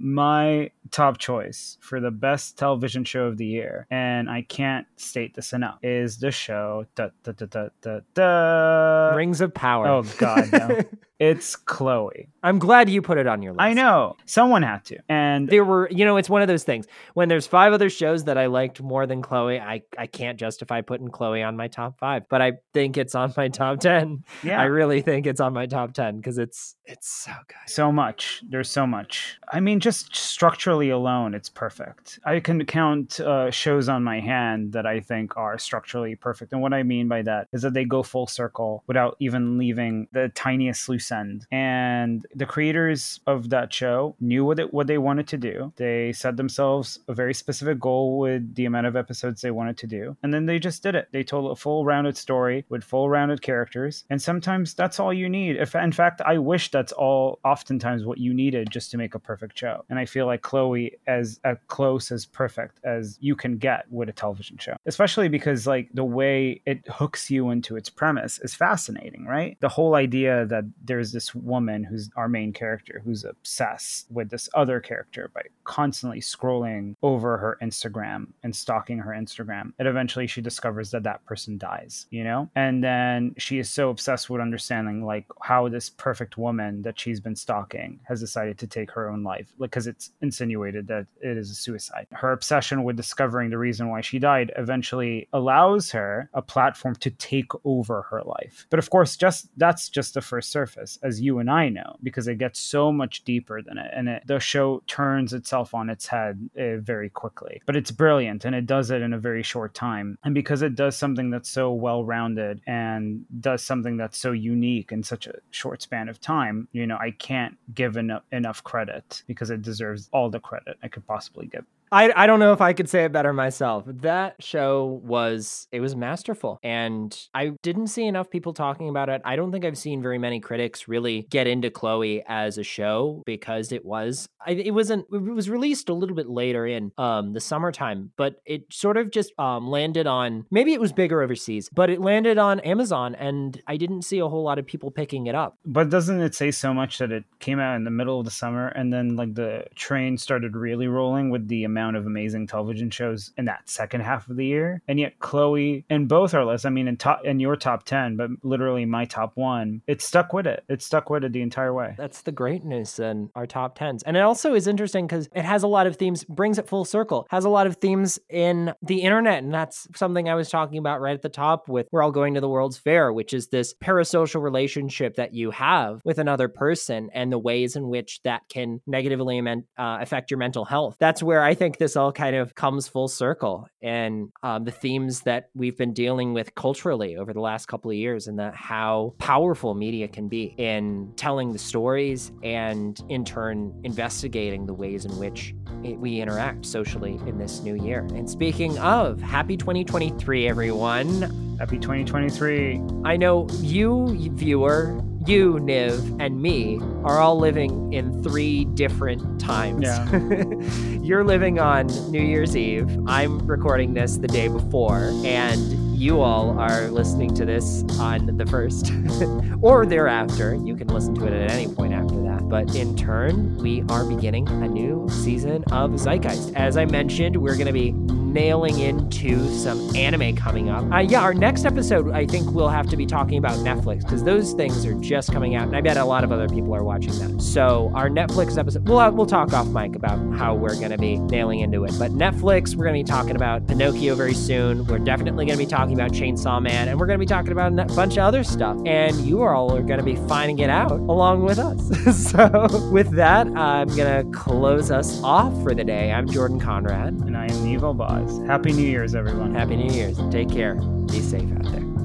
My top choice for the best television show of the year, and I can't state this enough, is the show da, da, da, da, da, da. Rings of Power. Oh, God, no. It's Chloe. I'm glad you put it on your list. I know. Someone had to. And there were, you know, it's one of those things. When there's five other shows that I liked more than Chloe, I, I can't justify putting Chloe on my top five, but I think it's on my top ten. Yeah. I really think it's on my top ten because it's, it's so good. So much. There's so much. I mean, just structurally alone, it's perfect. I can count uh, shows on my hand that I think are structurally perfect. And what I mean by that is that they go full circle without even leaving the tiniest loose end. And the creators of that show knew what, it, what they wanted to do. They set themselves a very specific goal with the amount of episodes they wanted to do. And then they just did it. They told a full rounded story with full rounded characters. And sometimes that's all you need. If, in fact, I wish that's all oftentimes what you needed just to make a perfect show. And I feel like Chloe is as close as perfect as you can get with a television show, especially because like the way it hooks you into its premise is fascinating, right? The whole idea that there There's this woman who's our main character who's obsessed with this other character by constantly scrolling over her Instagram and stalking her Instagram. And eventually she discovers that that person dies, you know? And then she is so obsessed with understanding like how this perfect woman that she's been stalking has decided to take her own life, like because it's insinuated that it is a suicide. Her obsession with discovering the reason why she died eventually allows her a platform to take over her life. But of course, just that's just the first surface, as you and I know, because it gets so much deeper than it. And it, the show turns itself on its head uh, very quickly. But it's brilliant, and it does it in a very short time. And because it does something that's so well-rounded and does something that's so unique in such a short span of time, you know, I can't give en- enough credit because it deserves all the credit I could possibly give. I, I don't know if I could say it better myself. That show was, it was masterful. And I didn't see enough people talking about it. I don't think I've seen very many critics really get into Chloe as a show because it was, it wasn't, it was released a little bit later in um, the summertime, but it sort of just um, landed on, maybe it was bigger overseas, but it landed on Amazon and I didn't see a whole lot of people picking it up. But doesn't it say so much that it came out in the middle of the summer and then like the train started really rolling with the Amazon amount of amazing television shows in that second half of the year. And yet Chloe, and both our lists, I mean, in, top, in your top ten, but literally my top one, it stuck with it. It stuck with it the entire way. That's the greatness in our top tens. And it also is interesting because it has a lot of themes, brings it full circle, has a lot of themes in the internet. And that's something I was talking about right at the top with We're All Going to the World's Fair, which is this parasocial relationship that you have with another person and the ways in which that can negatively uh, affect your mental health. That's where I think this all kind of comes full circle, and um, the themes that we've been dealing with culturally over the last couple of years, and that how powerful media can be in telling the stories and in turn investigating the ways in which it, we interact socially in this new year. And speaking of, happy twenty twenty-three, everyone. Happy twenty twenty-three. I know you, viewer, you, Niv, and me are all living in three different times. Yeah. You're living on New Year's Eve. I'm recording this the day before, and you all are listening to this on the first or thereafter. You can listen to it at any point after that. But in turn, we are beginning a new season of Zeitgeist. As I mentioned, we're going to be nailing into some anime coming up. Uh, yeah, our next episode, I think we'll have to be talking about Netflix, because those things are just coming out, and I bet a lot of other people are watching that. So our Netflix episode, we'll, we'll talk off mic about how we're going to be nailing into it. But Netflix, we're going to be talking about Pinocchio very soon. We're definitely going to be talking about Chainsaw Man, and we're going to be talking about a bunch of other stuff. And you all are going to be finding it out along with us. So with that, I'm going to close us off for the day. I'm Jordan Conrad. And I am Neval Bott. Happy New Year's, everyone. Happy New Year's. Take care. Be safe out there.